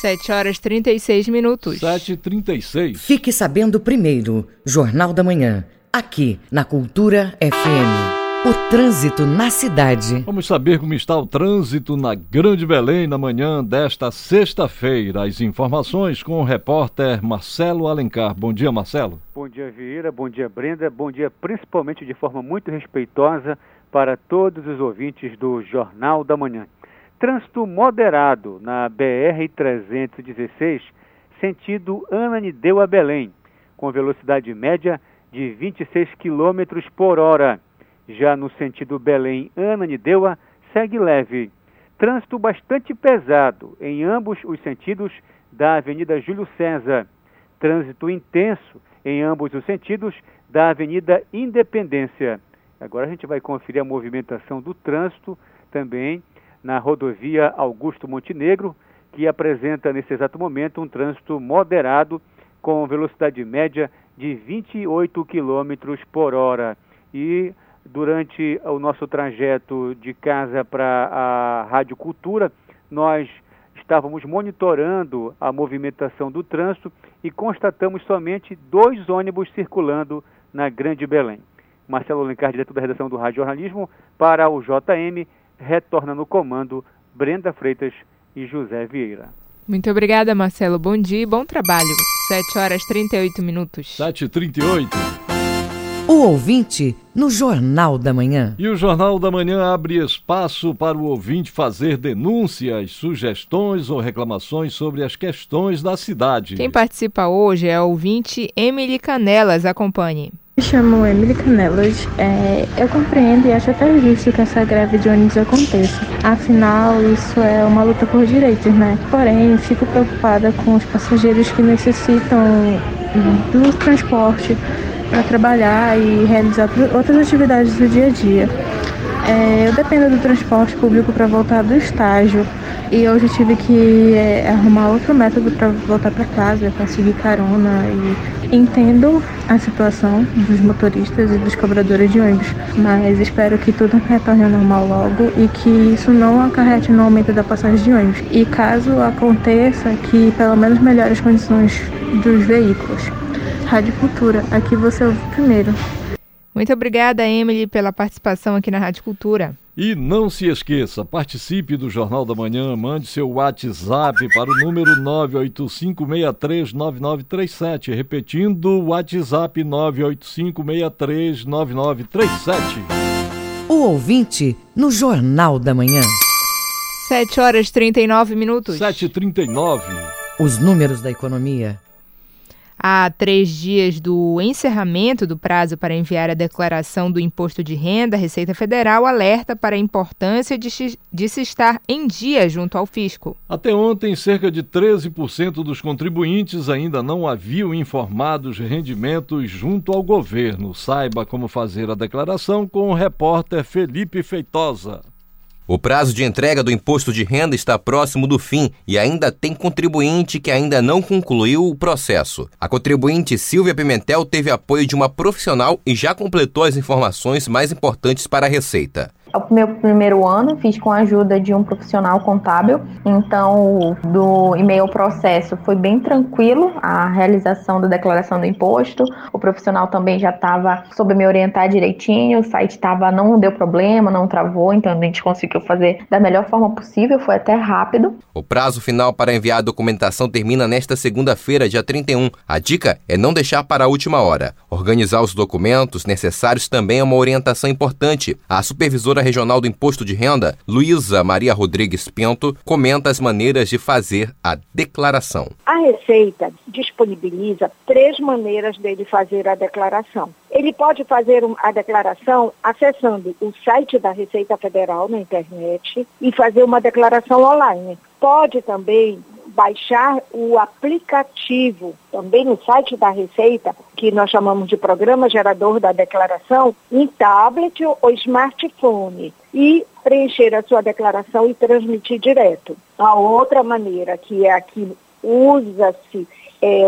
7h36. 7h36. Fique sabendo primeiro, Jornal da Manhã, aqui na Cultura FM. O trânsito na cidade. Vamos saber como está o trânsito na Grande Belém na manhã desta sexta-feira. As informações com o repórter Marcelo Alencar. Bom dia, Marcelo. Bom dia, Vieira. Bom dia, Brenda. Bom dia, principalmente de forma muito respeitosa, para todos os ouvintes do Jornal da Manhã. Trânsito moderado na BR-316, sentido Ananideu a Belém, com velocidade média de 26 km por hora. Já no sentido Belém-Ananindeua, segue leve. Trânsito bastante pesado em ambos os sentidos da Avenida Júlio César. Trânsito intenso em ambos os sentidos da Avenida Independência. Agora a gente vai conferir a movimentação do trânsito também na rodovia Augusto Montenegro, que apresenta nesse exato momento um trânsito moderado com velocidade média de 28 km por hora. E durante o nosso trajeto de casa para a Rádio Cultura, nós estávamos monitorando a movimentação do trânsito e constatamos somente 2 ônibus circulando na Grande Belém. Marcelo Alencar, diretor da redação do Rádio Jornalismo, para o JM, retorna no comando Brenda Freitas e José Vieira. Muito obrigada, Marcelo. Bom dia e bom trabalho. 7h38. 7h38. O ouvinte no Jornal da Manhã. E o Jornal da Manhã abre espaço para o ouvinte fazer denúncias, sugestões ou reclamações sobre as questões da cidade. Quem participa hoje é a ouvinte Emily Canelas. Acompanhe. Me chamo Emily Canelas. Eu compreendo e acho até justo que essa greve de ônibus aconteça. Afinal, isso é uma luta por direitos, né? Porém, fico preocupada com os passageiros que necessitam do transporte para trabalhar e realizar outras atividades do dia a dia. Eu dependo do transporte público para voltar do estágio e hoje tive que arrumar outro método para voltar para casa, conseguir carona. E entendo a situação dos motoristas e dos cobradores de ônibus, mas espero que tudo retorne ao normal logo e que isso não acarrete no aumento da passagem de ônibus. E caso aconteça, que pelo menos melhore as condições dos veículos. Rádio Cultura, aqui você ouve primeiro. Muito obrigada, Emily, pela participação aqui na Rádio Cultura. E não se esqueça, participe do Jornal da Manhã, mande seu WhatsApp para o número 985639937, repetindo o WhatsApp 985639937. O ouvinte no Jornal da Manhã. 7h39. 7h39. Os números da economia. Há 3 dias do encerramento do prazo para enviar a declaração do Imposto de Renda, a Receita Federal alerta para a importância de se estar em dia junto ao fisco. Até ontem, cerca de 13% dos contribuintes ainda não haviam informado os rendimentos junto ao governo. Saiba como fazer a declaração com o repórter Felipe Feitosa. O prazo de entrega do Imposto de Renda está próximo do fim e ainda tem contribuinte que ainda não concluiu o processo. A contribuinte Silvia Pimentel teve apoio de uma profissional e já completou as informações mais importantes para a Receita. O meu primeiro ano fiz com a ajuda de um profissional contábil, então do e-mail ao processo foi bem tranquilo a realização da declaração do imposto. O profissional também já estava soube me orientar direitinho, o site não deu problema, não travou, então a gente conseguiu fazer da melhor forma possível, foi até rápido. O prazo final para enviar a documentação termina nesta segunda-feira, dia 31. A dica é não deixar para a última hora. Organizar os documentos necessários também é uma orientação importante. A supervisora Regional do Imposto de Renda, Luísa Maria Rodrigues Pinto, comenta as maneiras de fazer a declaração. A Receita disponibiliza 3 maneiras dele fazer a declaração. Ele pode fazer a declaração acessando o site da Receita Federal na internet e fazer uma declaração online. Pode também baixar o aplicativo, também no site da Receita, que nós chamamos de Programa Gerador da Declaração, em tablet ou smartphone, e preencher a sua declaração e transmitir direto. A outra maneira, que é a que usa-se,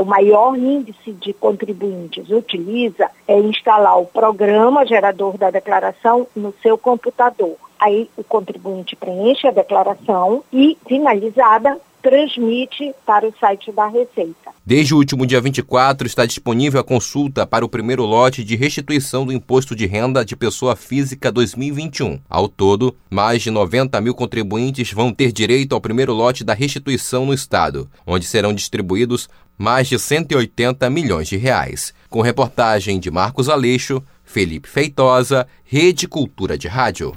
o maior índice de contribuintes utiliza, é instalar o Programa Gerador da Declaração no seu computador. Aí o contribuinte preenche a declaração e, finalizada, transmite para o site da Receita. Desde o último dia 24, está disponível a consulta para o primeiro lote de restituição do Imposto de Renda de Pessoa Física 2021. Ao todo, mais de 90 mil contribuintes vão ter direito ao primeiro lote da restituição no Estado, onde serão distribuídos mais de 180 milhões de reais. Com reportagem de Marcos Aleixo, Felipe Feitosa, Rede Cultura de Rádio.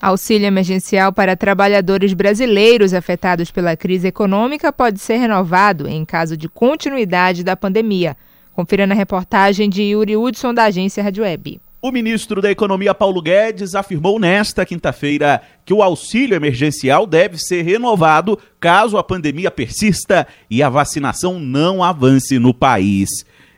Auxílio emergencial para trabalhadores brasileiros afetados pela crise econômica pode ser renovado em caso de continuidade da pandemia. Confira na reportagem de Yuri Hudson, da agência Rádio Web. O ministro da Economia, Paulo Guedes, afirmou nesta quinta-feira que o auxílio emergencial deve ser renovado caso a pandemia persista e a vacinação não avance no país.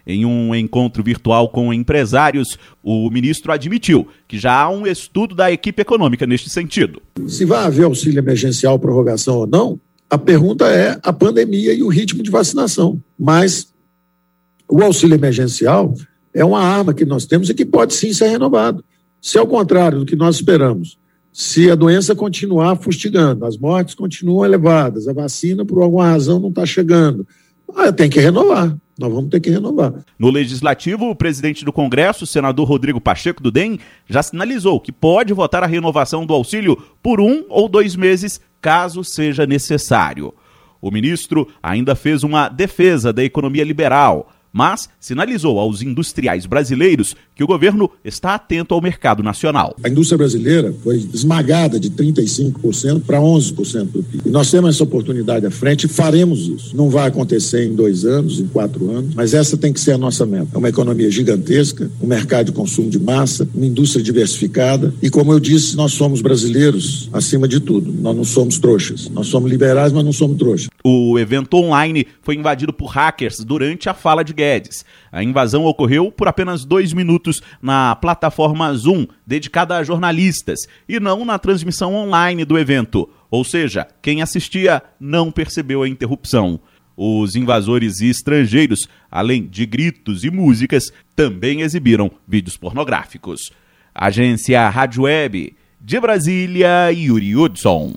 Em um encontro virtual com empresários, o ministro admitiu que já há um estudo da equipe econômica neste sentido. Se vai haver auxílio emergencial, prorrogação ou não, a pergunta é a pandemia e o ritmo de vacinação. Mas o auxílio emergencial é uma arma que nós temos e que pode sim ser renovado. Se ao contrário do que nós esperamos, se a doença continuar fustigando, as mortes continuam elevadas, a vacina por alguma razão não está chegando, tem que renovar. Nós vamos ter que renovar. No Legislativo, o presidente do Congresso, o senador Rodrigo Pacheco, do DEM, já sinalizou que pode votar a renovação do auxílio por 1 ou 2 meses, caso seja necessário. O ministro ainda fez uma defesa da economia liberal, mas sinalizou aos industriais brasileiros que o governo está atento ao mercado nacional. A indústria brasileira foi esmagada de 35% para 11% do PIB. E nós temos essa oportunidade à frente e faremos isso. Não vai acontecer em 2 anos, em 4 anos, mas essa tem que ser a nossa meta. É uma economia gigantesca, um mercado de consumo de massa, uma indústria diversificada e, como eu disse, nós somos brasileiros acima de tudo. Nós não somos trouxas. Nós somos liberais, mas não somos trouxas. O evento online foi invadido por hackers durante a fala de guerra. A invasão ocorreu por apenas 2 minutos na plataforma Zoom, dedicada a jornalistas, e não na transmissão online do evento. Ou seja, quem assistia não percebeu a interrupção. Os invasores estrangeiros, além de gritos e músicas, também exibiram vídeos pornográficos. Agência Rádio Web, de Brasília, Yuri Hudson.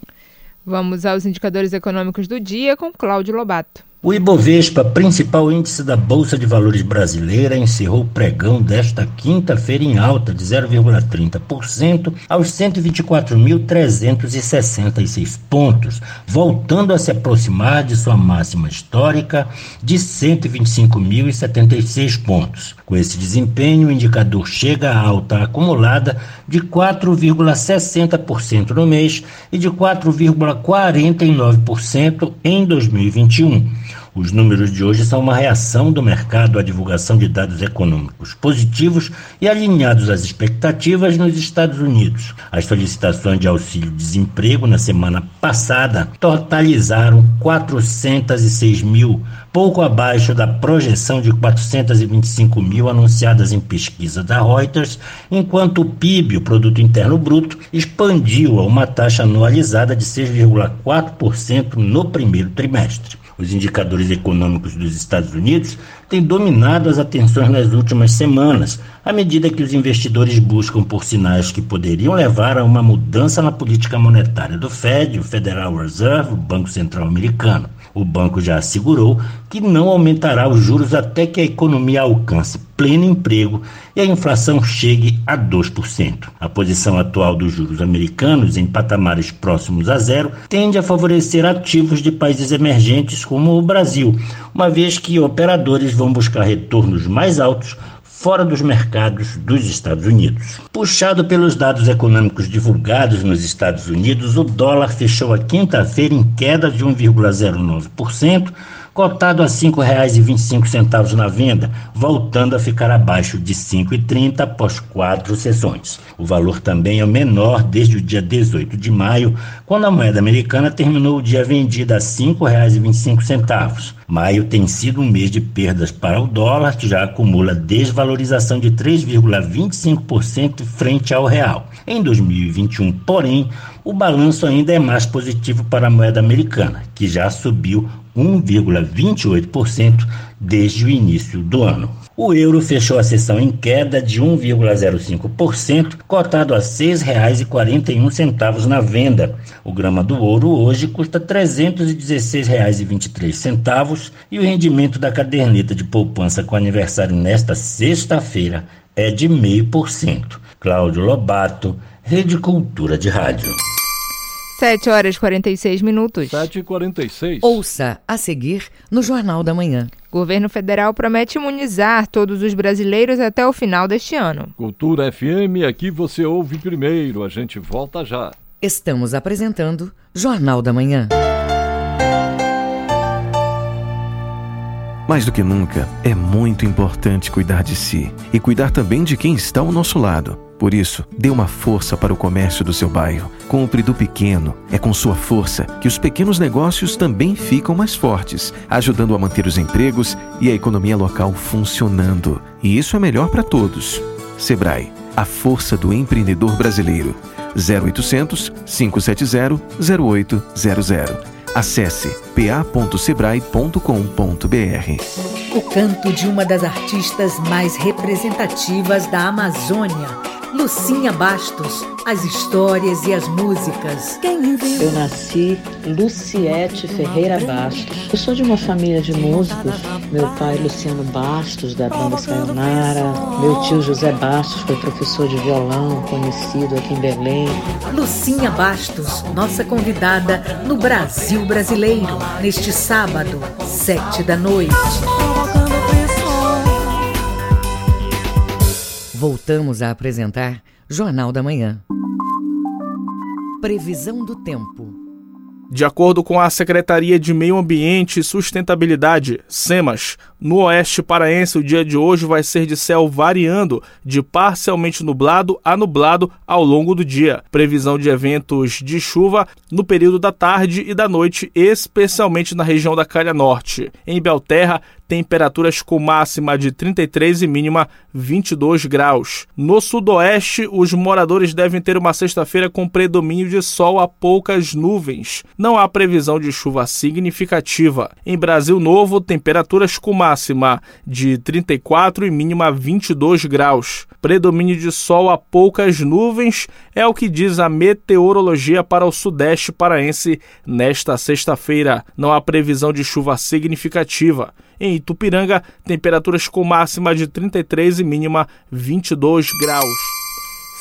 Vamos aos indicadores econômicos do dia com Cláudio Lobato. O Ibovespa, principal índice da Bolsa de Valores brasileira, encerrou o pregão desta quinta-feira em alta de 0,30% aos 124.366 pontos, voltando a se aproximar de sua máxima histórica de 125.076 pontos. Com esse desempenho, o indicador chega à alta acumulada de 4,60% no mês e de 4,49% em 2021. Os números de hoje são uma reação do mercado à divulgação de dados econômicos positivos e alinhados às expectativas nos Estados Unidos. As solicitações de auxílio-desemprego na semana passada totalizaram 406 mil, pouco abaixo da projeção de 425 mil anunciadas em pesquisa da Reuters, enquanto o PIB, o Produto Interno Bruto, expandiu a uma taxa anualizada de 6,4% no primeiro trimestre. Os indicadores econômicos dos Estados Unidos têm dominado as atenções nas últimas semanas, à medida que os investidores buscam por sinais que poderiam levar a uma mudança na política monetária do Fed, o Federal Reserve, o Banco Central Americano. O banco já assegurou que não aumentará os juros até que a economia alcance pleno emprego e a inflação chegue a 2%. A posição atual dos juros americanos em patamares próximos a zero tende a favorecer ativos de países emergentes como o Brasil, uma vez que operadores vão buscar retornos mais altos fora dos mercados dos Estados Unidos. Puxado pelos dados econômicos divulgados nos Estados Unidos, o dólar fechou a quinta-feira em queda de 1,09%, cotado a R$ 5,25 na venda, voltando a ficar abaixo de R$ 5,30 após 4 sessões. O valor também é o menor desde o dia 18 de maio, quando a moeda americana terminou o dia vendida a R$ 5,25. Maio tem sido um mês de perdas para o dólar, que já acumula desvalorização de 3,25% frente ao real. Em 2021, porém, o balanço ainda é mais positivo para a moeda americana, que já subiu 1,28% desde o início do ano. O euro fechou a sessão em queda de 1,05%, cotado a R$ 6,41 na venda. O grama do ouro hoje custa R$ 316,23 e o rendimento da caderneta de poupança com aniversário nesta sexta-feira é de 0,5%. Cláudio Lobato, Rede Cultura de Rádio. 7h46. 7h46. Ouça a seguir no Jornal da Manhã. Governo federal promete imunizar todos os brasileiros até o final deste ano. Cultura FM, aqui você ouve primeiro. A gente volta já. Estamos apresentando Jornal da Manhã. Mais do que nunca, é muito importante cuidar de si e cuidar também de quem está ao nosso lado. Por isso, dê uma força para o comércio do seu bairro. Compre do pequeno. É com sua força que os pequenos negócios também ficam mais fortes, ajudando a manter os empregos e a economia local funcionando. E isso é melhor para todos. Sebrae, a força do empreendedor brasileiro. 0800 570 0800. Acesse pa.sebrae.com.br. O canto de uma das artistas mais representativas da Amazônia Lucinha Bastos, as histórias e as músicas. Quem inventou? Eu nasci Luciete Ferreira Bastos. Eu sou de uma família de músicos. Meu pai, Luciano Bastos, da banda Sayonara. Meu tio, José Bastos, foi professor de violão, conhecido aqui em Belém. Lucinha Bastos, nossa convidada no Brasil Brasileiro, neste sábado, 19h. Voltamos a apresentar Jornal da Manhã. Previsão do tempo. De acordo com a Secretaria de Meio Ambiente e Sustentabilidade, SEMAS, no oeste paraense o dia de hoje vai ser de céu variando, de parcialmente nublado a nublado ao longo do dia. Previsão de eventos de chuva no período da tarde e da noite, especialmente na região da Calha Norte. Em Belterra, temperaturas com máxima de 33 e mínima 22 graus. No sudoeste, os moradores devem ter uma sexta-feira com predomínio de sol a poucas nuvens. Não há previsão de chuva significativa. Em Brasil Novo, temperaturas com máxima de 34 e mínima 22 graus. Predomínio de sol a poucas nuvens é o que diz a meteorologia para o sudeste paraense nesta sexta-feira. Não há previsão de chuva significativa. Em Itupiranga, temperaturas com máxima de 33 e mínima 22 graus.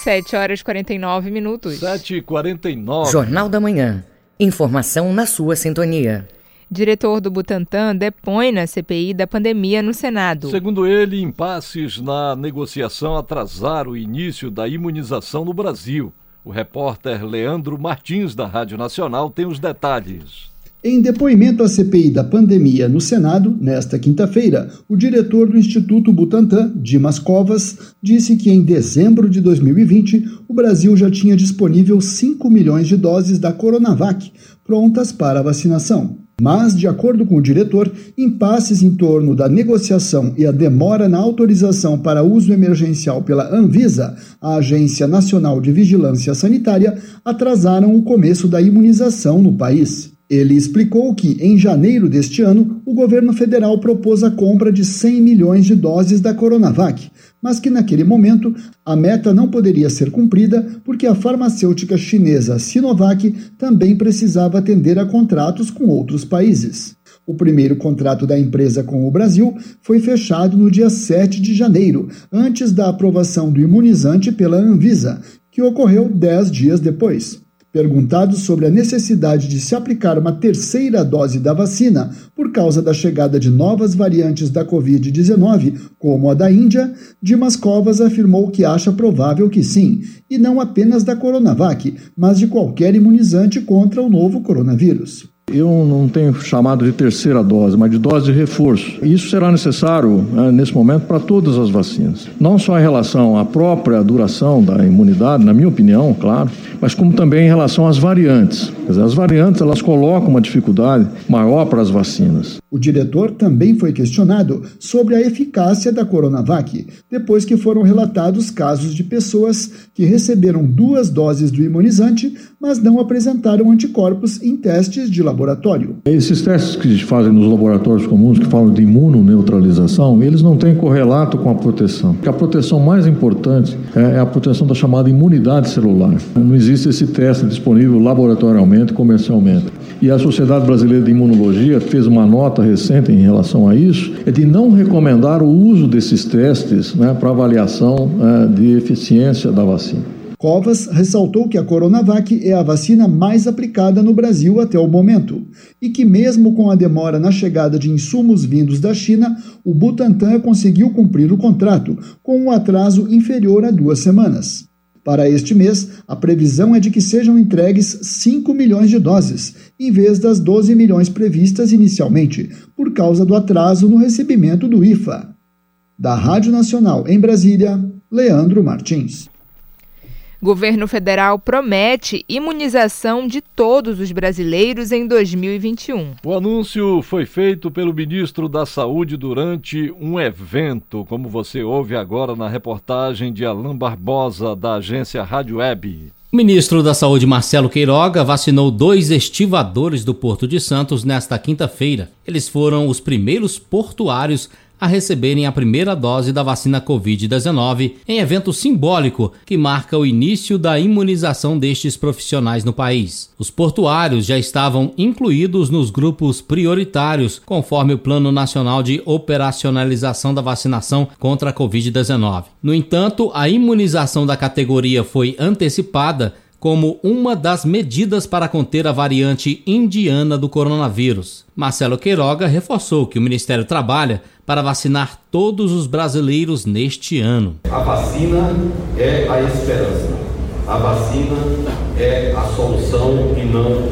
7h49. 7h49. Jornal da Manhã. Informação na sua sintonia. Diretor do Butantan depõe na CPI da pandemia no Senado. Segundo ele, impasses na negociação atrasaram o início da imunização no Brasil. O repórter Leandro Martins, da Rádio Nacional, tem os detalhes. Em depoimento à CPI da pandemia no Senado, nesta quinta-feira, o diretor do Instituto Butantan, Dimas Covas, disse que em dezembro de 2020 o Brasil já tinha disponível 5 milhões de doses da Coronavac prontas para vacinação. Mas, de acordo com o diretor, impasses em torno da negociação e a demora na autorização para uso emergencial pela Anvisa, a Agência Nacional de Vigilância Sanitária, atrasaram o começo da imunização no país. Ele explicou que, em janeiro deste ano, o governo federal propôs a compra de 100 milhões de doses da Coronavac, mas que, naquele momento, a meta não poderia ser cumprida porque a farmacêutica chinesa Sinovac também precisava atender a contratos com outros países. O primeiro contrato da empresa com o Brasil foi fechado no dia 7 de janeiro, antes da aprovação do imunizante pela Anvisa, que ocorreu 10 dias depois. Perguntado sobre a necessidade de se aplicar uma terceira dose da vacina por causa da chegada de novas variantes da Covid-19, como a da Índia, Dimas Covas afirmou que acha provável que sim, e não apenas da Coronavac, mas de qualquer imunizante contra o novo coronavírus. Eu não tenho chamado de terceira dose, mas de dose de reforço. Isso será necessário, nesse momento, para todas as vacinas. Não só em relação à própria duração da imunidade, na minha opinião, claro, mas como também em relação às variantes. Quer dizer, as variantes, elas colocam uma dificuldade maior para as vacinas. O diretor também foi questionado sobre a eficácia da Coronavac, depois que foram relatados casos de pessoas que receberam 2 doses do imunizante, mas não apresentaram anticorpos em testes de laboratório. Esses testes que fazem nos laboratórios comuns, que falam de imunoneutralização, eles não têm correlato com a proteção. Porque a proteção mais importante é a proteção da chamada imunidade celular. Não existe esse teste disponível laboratorialmente, comercialmente. E a Sociedade Brasileira de Imunologia fez uma nota recente em relação a isso, é de não recomendar o uso desses testes, né, para avaliação de eficiência da vacina. Covas ressaltou que a Coronavac é a vacina mais aplicada no Brasil até o momento e que mesmo com a demora na chegada de insumos vindos da China, o Butantan conseguiu cumprir o contrato, com um atraso inferior a 2 semanas. Para este mês, a previsão é de que sejam entregues 5 milhões de doses, em vez das 12 milhões previstas inicialmente, por causa do atraso no recebimento do IFA. Da Rádio Nacional em Brasília, Leandro Martins. Governo federal promete imunização de todos os brasileiros em 2021. O anúncio foi feito pelo ministro da Saúde durante um evento, como você ouve agora na reportagem de Alain Barbosa, da agência Rádio Web. O ministro da Saúde, Marcelo Queiroga, vacinou 2 estivadores do Porto de Santos nesta quinta-feira. Eles foram os primeiros portuários a receberem a primeira dose da vacina Covid-19 em evento simbólico que marca o início da imunização destes profissionais no país. Os portuários já estavam incluídos nos grupos prioritários, conforme o Plano Nacional de Operacionalização da Vacinação contra a Covid-19. No entanto, a imunização da categoria foi antecipada como uma das medidas para conter a variante indiana do coronavírus. Marcelo Queiroga reforçou que o Ministério trabalha para vacinar todos os brasileiros neste ano. A vacina é a esperança. A vacina é a solução e não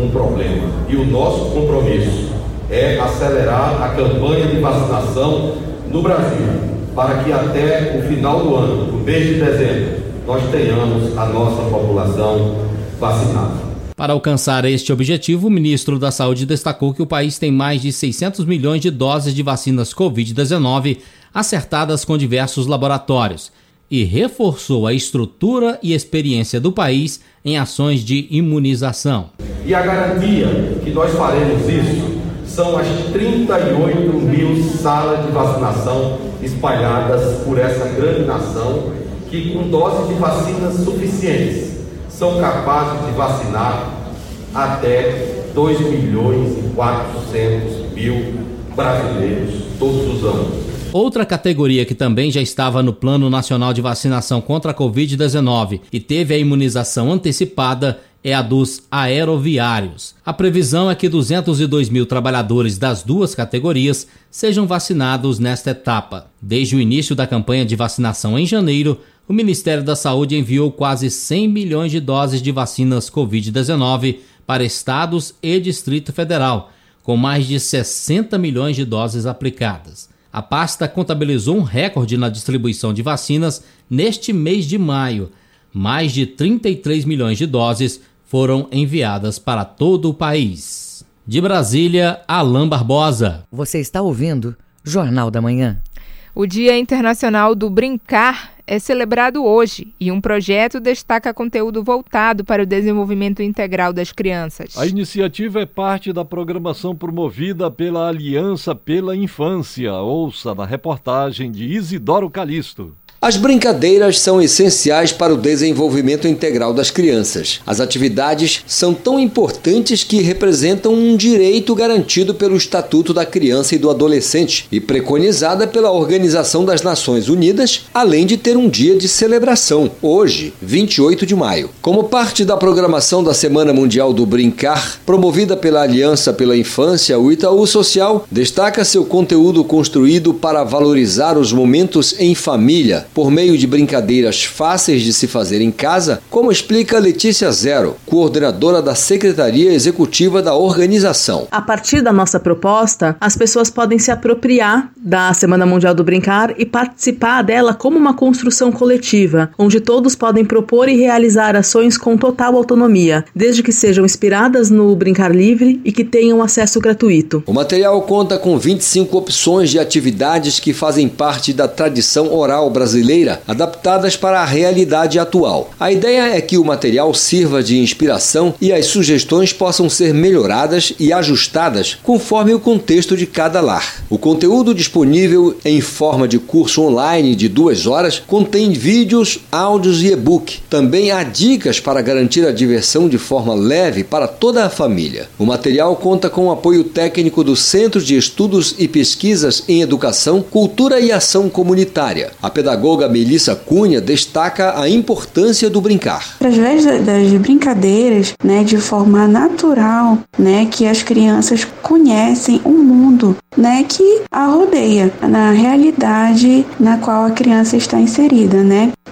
um problema. E o nosso compromisso é acelerar a campanha de vacinação no Brasil, para que até o final do ano, no mês de dezembro, nós tenhamos a nossa população vacinada. Para alcançar este objetivo, o ministro da Saúde destacou que o país tem mais de 600 milhões de doses de vacinas Covid-19 acertadas com diversos laboratórios e reforçou a estrutura e experiência do país em ações de imunização. E a garantia que nós faremos isso são as 38 mil salas de vacinação espalhadas por essa grande nação, que com doses de vacinas suficientes são capazes de vacinar até 2 milhões e 400 mil brasileiros todos os anos. Outra categoria que também já estava no Plano Nacional de Vacinação contra a Covid-19 e teve a imunização antecipada é a dos aeroviários. A previsão é que 202 mil trabalhadores das duas categorias sejam vacinados nesta etapa. Desde o início da campanha de vacinação em janeiro, o Ministério da Saúde enviou quase 100 milhões de doses de vacinas Covid-19 para estados e Distrito Federal, com mais de 60 milhões de doses aplicadas. A pasta contabilizou um recorde na distribuição de vacinas neste mês de maio. Mais de 33 milhões de doses foram enviadas para todo o país. De Brasília, Alain Barbosa. Você está ouvindo Jornal da Manhã. O Dia Internacional do Brincar é celebrado hoje e um projeto destaca conteúdo voltado para o desenvolvimento integral das crianças. A iniciativa é parte da programação promovida pela Aliança pela Infância. Ouça na reportagem de Isidoro Calixto. As brincadeiras são essenciais para o desenvolvimento integral das crianças. As atividades são tão importantes que representam um direito garantido pelo Estatuto da Criança e do Adolescente e preconizada pela Organização das Nações Unidas, além de ter um dia de celebração, hoje, 28 de maio. Como parte da programação da Semana Mundial do Brincar, promovida pela Aliança pela Infância, o Itaú Social destaca seu conteúdo construído para valorizar os momentos em família, por meio de brincadeiras fáceis de se fazer em casa, como explica Letícia Zero, coordenadora da Secretaria Executiva da organização. A partir da nossa proposta, as pessoas podem se apropriar da Semana Mundial do Brincar e participar dela como uma construção coletiva, onde todos podem propor e realizar ações com total autonomia, desde que sejam inspiradas no brincar livre e que tenham acesso gratuito. O material conta com 25 opções de atividades que fazem parte da tradição oral brasileira, adaptadas para a realidade atual. A ideia é que o material sirva de inspiração e as sugestões possam ser melhoradas e ajustadas conforme o contexto de cada lar. O conteúdo disponível em forma de curso online de 2 horas contém vídeos, áudios e e-book. Também há dicas para garantir a diversão de forma leve para toda a família. O material conta com o apoio técnico do Centro de Estudos e Pesquisas em Educação, Cultura e Ação Comunitária. A pedagoga Melissa Cunha destaca a importância do brincar. Através das brincadeiras, de forma natural, que as crianças conhecem um mundo, que a rodeia, na realidade na qual a criança está inserida,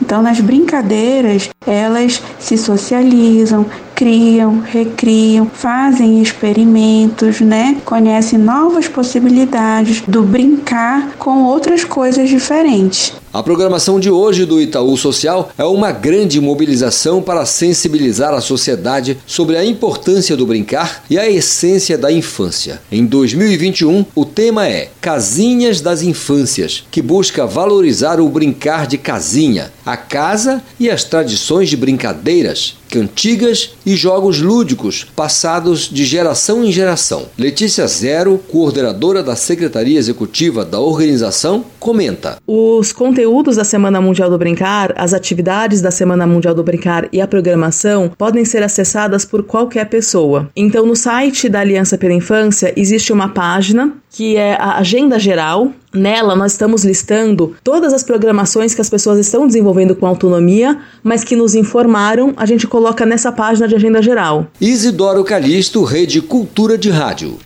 Então, nas brincadeiras, elas se socializam, criam, recriam, fazem experimentos, Conhecem novas possibilidades do brincar com outras coisas diferentes. A programação de hoje do Itaú Social é uma grande mobilização para sensibilizar a sociedade sobre a importância do brincar e a essência da infância. Em 2021, o tema é Casinhas das Infâncias, que busca valorizar o brincar de casinha, a casa e as tradições de brincadeiras cantigas e jogos lúdicos passados de geração em geração. Letícia Zero, coordenadora da Secretaria Executiva da organização, comenta. Os conteúdos da Semana Mundial do Brincar, as atividades da Semana Mundial do Brincar e a programação podem ser acessadas por qualquer pessoa. Então, no site da Aliança pela Infância existe uma página que é a Agenda Geral. Nela, nós estamos listando todas as programações que as pessoas estão desenvolvendo com autonomia, mas que nos informaram, a gente coloca nessa página de Agenda Geral. Isidoro Calixto, Rede Cultura de Rádio.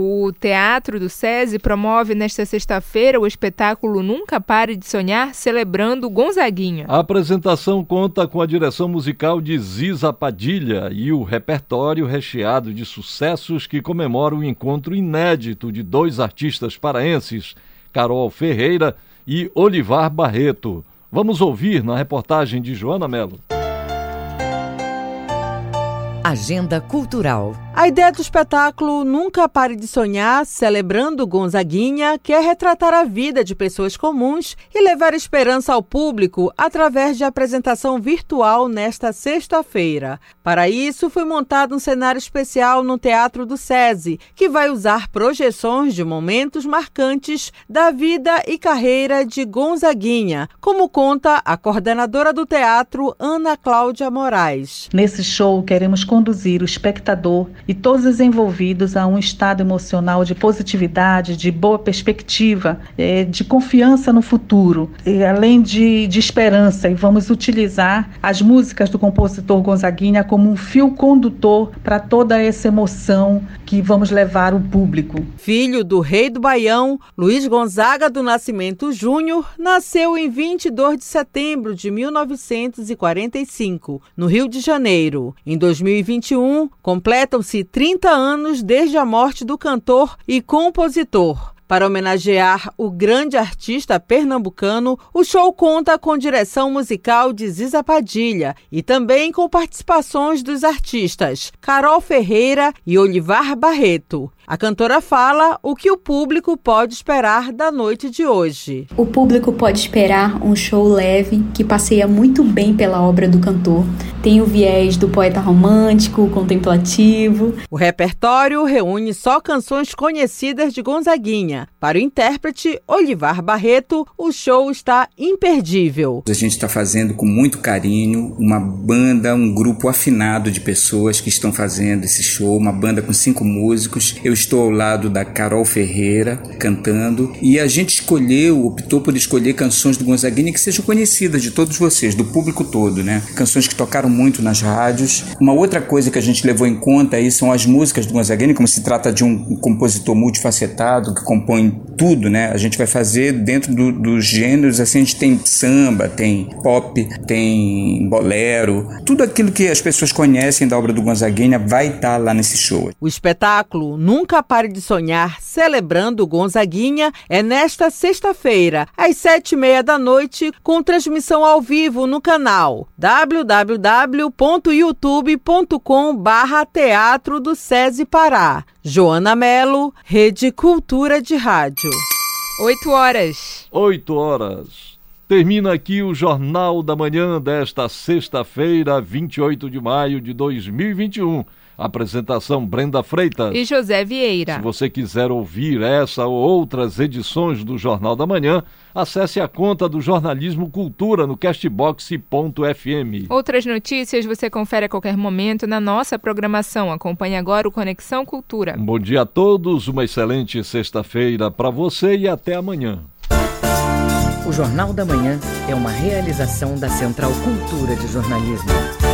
O Teatro do SESI promove nesta sexta-feira o espetáculo Nunca Pare de Sonhar, celebrando Gonzaguinha. A apresentação conta com a direção musical de Ziza Padilha e o repertório recheado de sucessos que comemora o encontro inédito de dois artistas paraenses, Carol Ferreira e Olivar Barreto. Vamos ouvir na reportagem de Joana Mello. Agenda Cultural. A ideia do espetáculo Nunca Pare de Sonhar, celebrando Gonzaguinha, quer retratar a vida de pessoas comuns e levar esperança ao público através de apresentação virtual nesta sexta-feira. Para isso, foi montado um cenário especial no Teatro do SESI, que vai usar projeções de momentos marcantes da vida e carreira de Gonzaguinha, como conta a coordenadora do teatro, Ana Cláudia Moraes. Nesse show, queremos conduzir o espectador e todos os envolvidos a um estado emocional de positividade, de boa perspectiva, de confiança no futuro, além de esperança. E vamos utilizar as músicas do compositor Gonzaguinha como um fio condutor para toda essa emoção que vamos levar ao público. Filho do Rei do Baião, Luiz Gonzaga do Nascimento Júnior, nasceu em 22 de setembro de 1945, no Rio de Janeiro. Em 2021, completam-se 30 anos desde a morte do cantor e compositor. Para homenagear o grande artista pernambucano, o show conta com direção musical de Ziza Padilha e também com participações dos artistas Carol Ferreira e Olivar Barreto. A cantora fala o que o público pode esperar da noite de hoje. O público pode esperar um show leve que passeia muito bem pela obra do cantor. Tem o viés do poeta romântico, contemplativo. O repertório reúne só canções conhecidas de Gonzaguinha. Para o intérprete Olivar Barreto, o show está imperdível. A gente está fazendo com muito carinho uma banda, um grupo afinado de pessoas que estão fazendo esse show, uma banda com 5 músicos. Eu estou ao lado da Carol Ferreira cantando e a gente optou por escolher canções do Gonzaguinha que sejam conhecidas de todos vocês, do público todo, né? Canções que tocaram muito nas rádios. Uma outra coisa que a gente levou em conta aí são as músicas do Gonzaguinha, como se trata de um compositor multifacetado que compõe tudo, né? A gente vai fazer dentro dos gêneros, assim, a gente tem samba, tem pop, tem bolero, tudo aquilo que as pessoas conhecem da obra do Gonzaguinha vai estar lá nesse show. O espetáculo Nunca Pare de Sonhar, celebrando Gonzaguinha, é nesta sexta-feira, às 19h30, com transmissão ao vivo no canal www.youtube.com/teatro do SESI Pará. Joana Mello, Rede Cultura de Rádio. 8 horas. Termina aqui o Jornal da Manhã desta sexta-feira, 28 de maio de 2021. Apresentação Brenda Freitas e José Vieira. Se você quiser ouvir essa ou outras edições do Jornal da Manhã, acesse a conta do Jornalismo Cultura no castbox.fm. Outras notícias você confere a qualquer momento na nossa programação. Acompanhe agora o Conexão Cultura. Um bom dia a todos, uma excelente sexta-feira para você e até amanhã. O Jornal da Manhã é uma realização da Central Cultura de Jornalismo.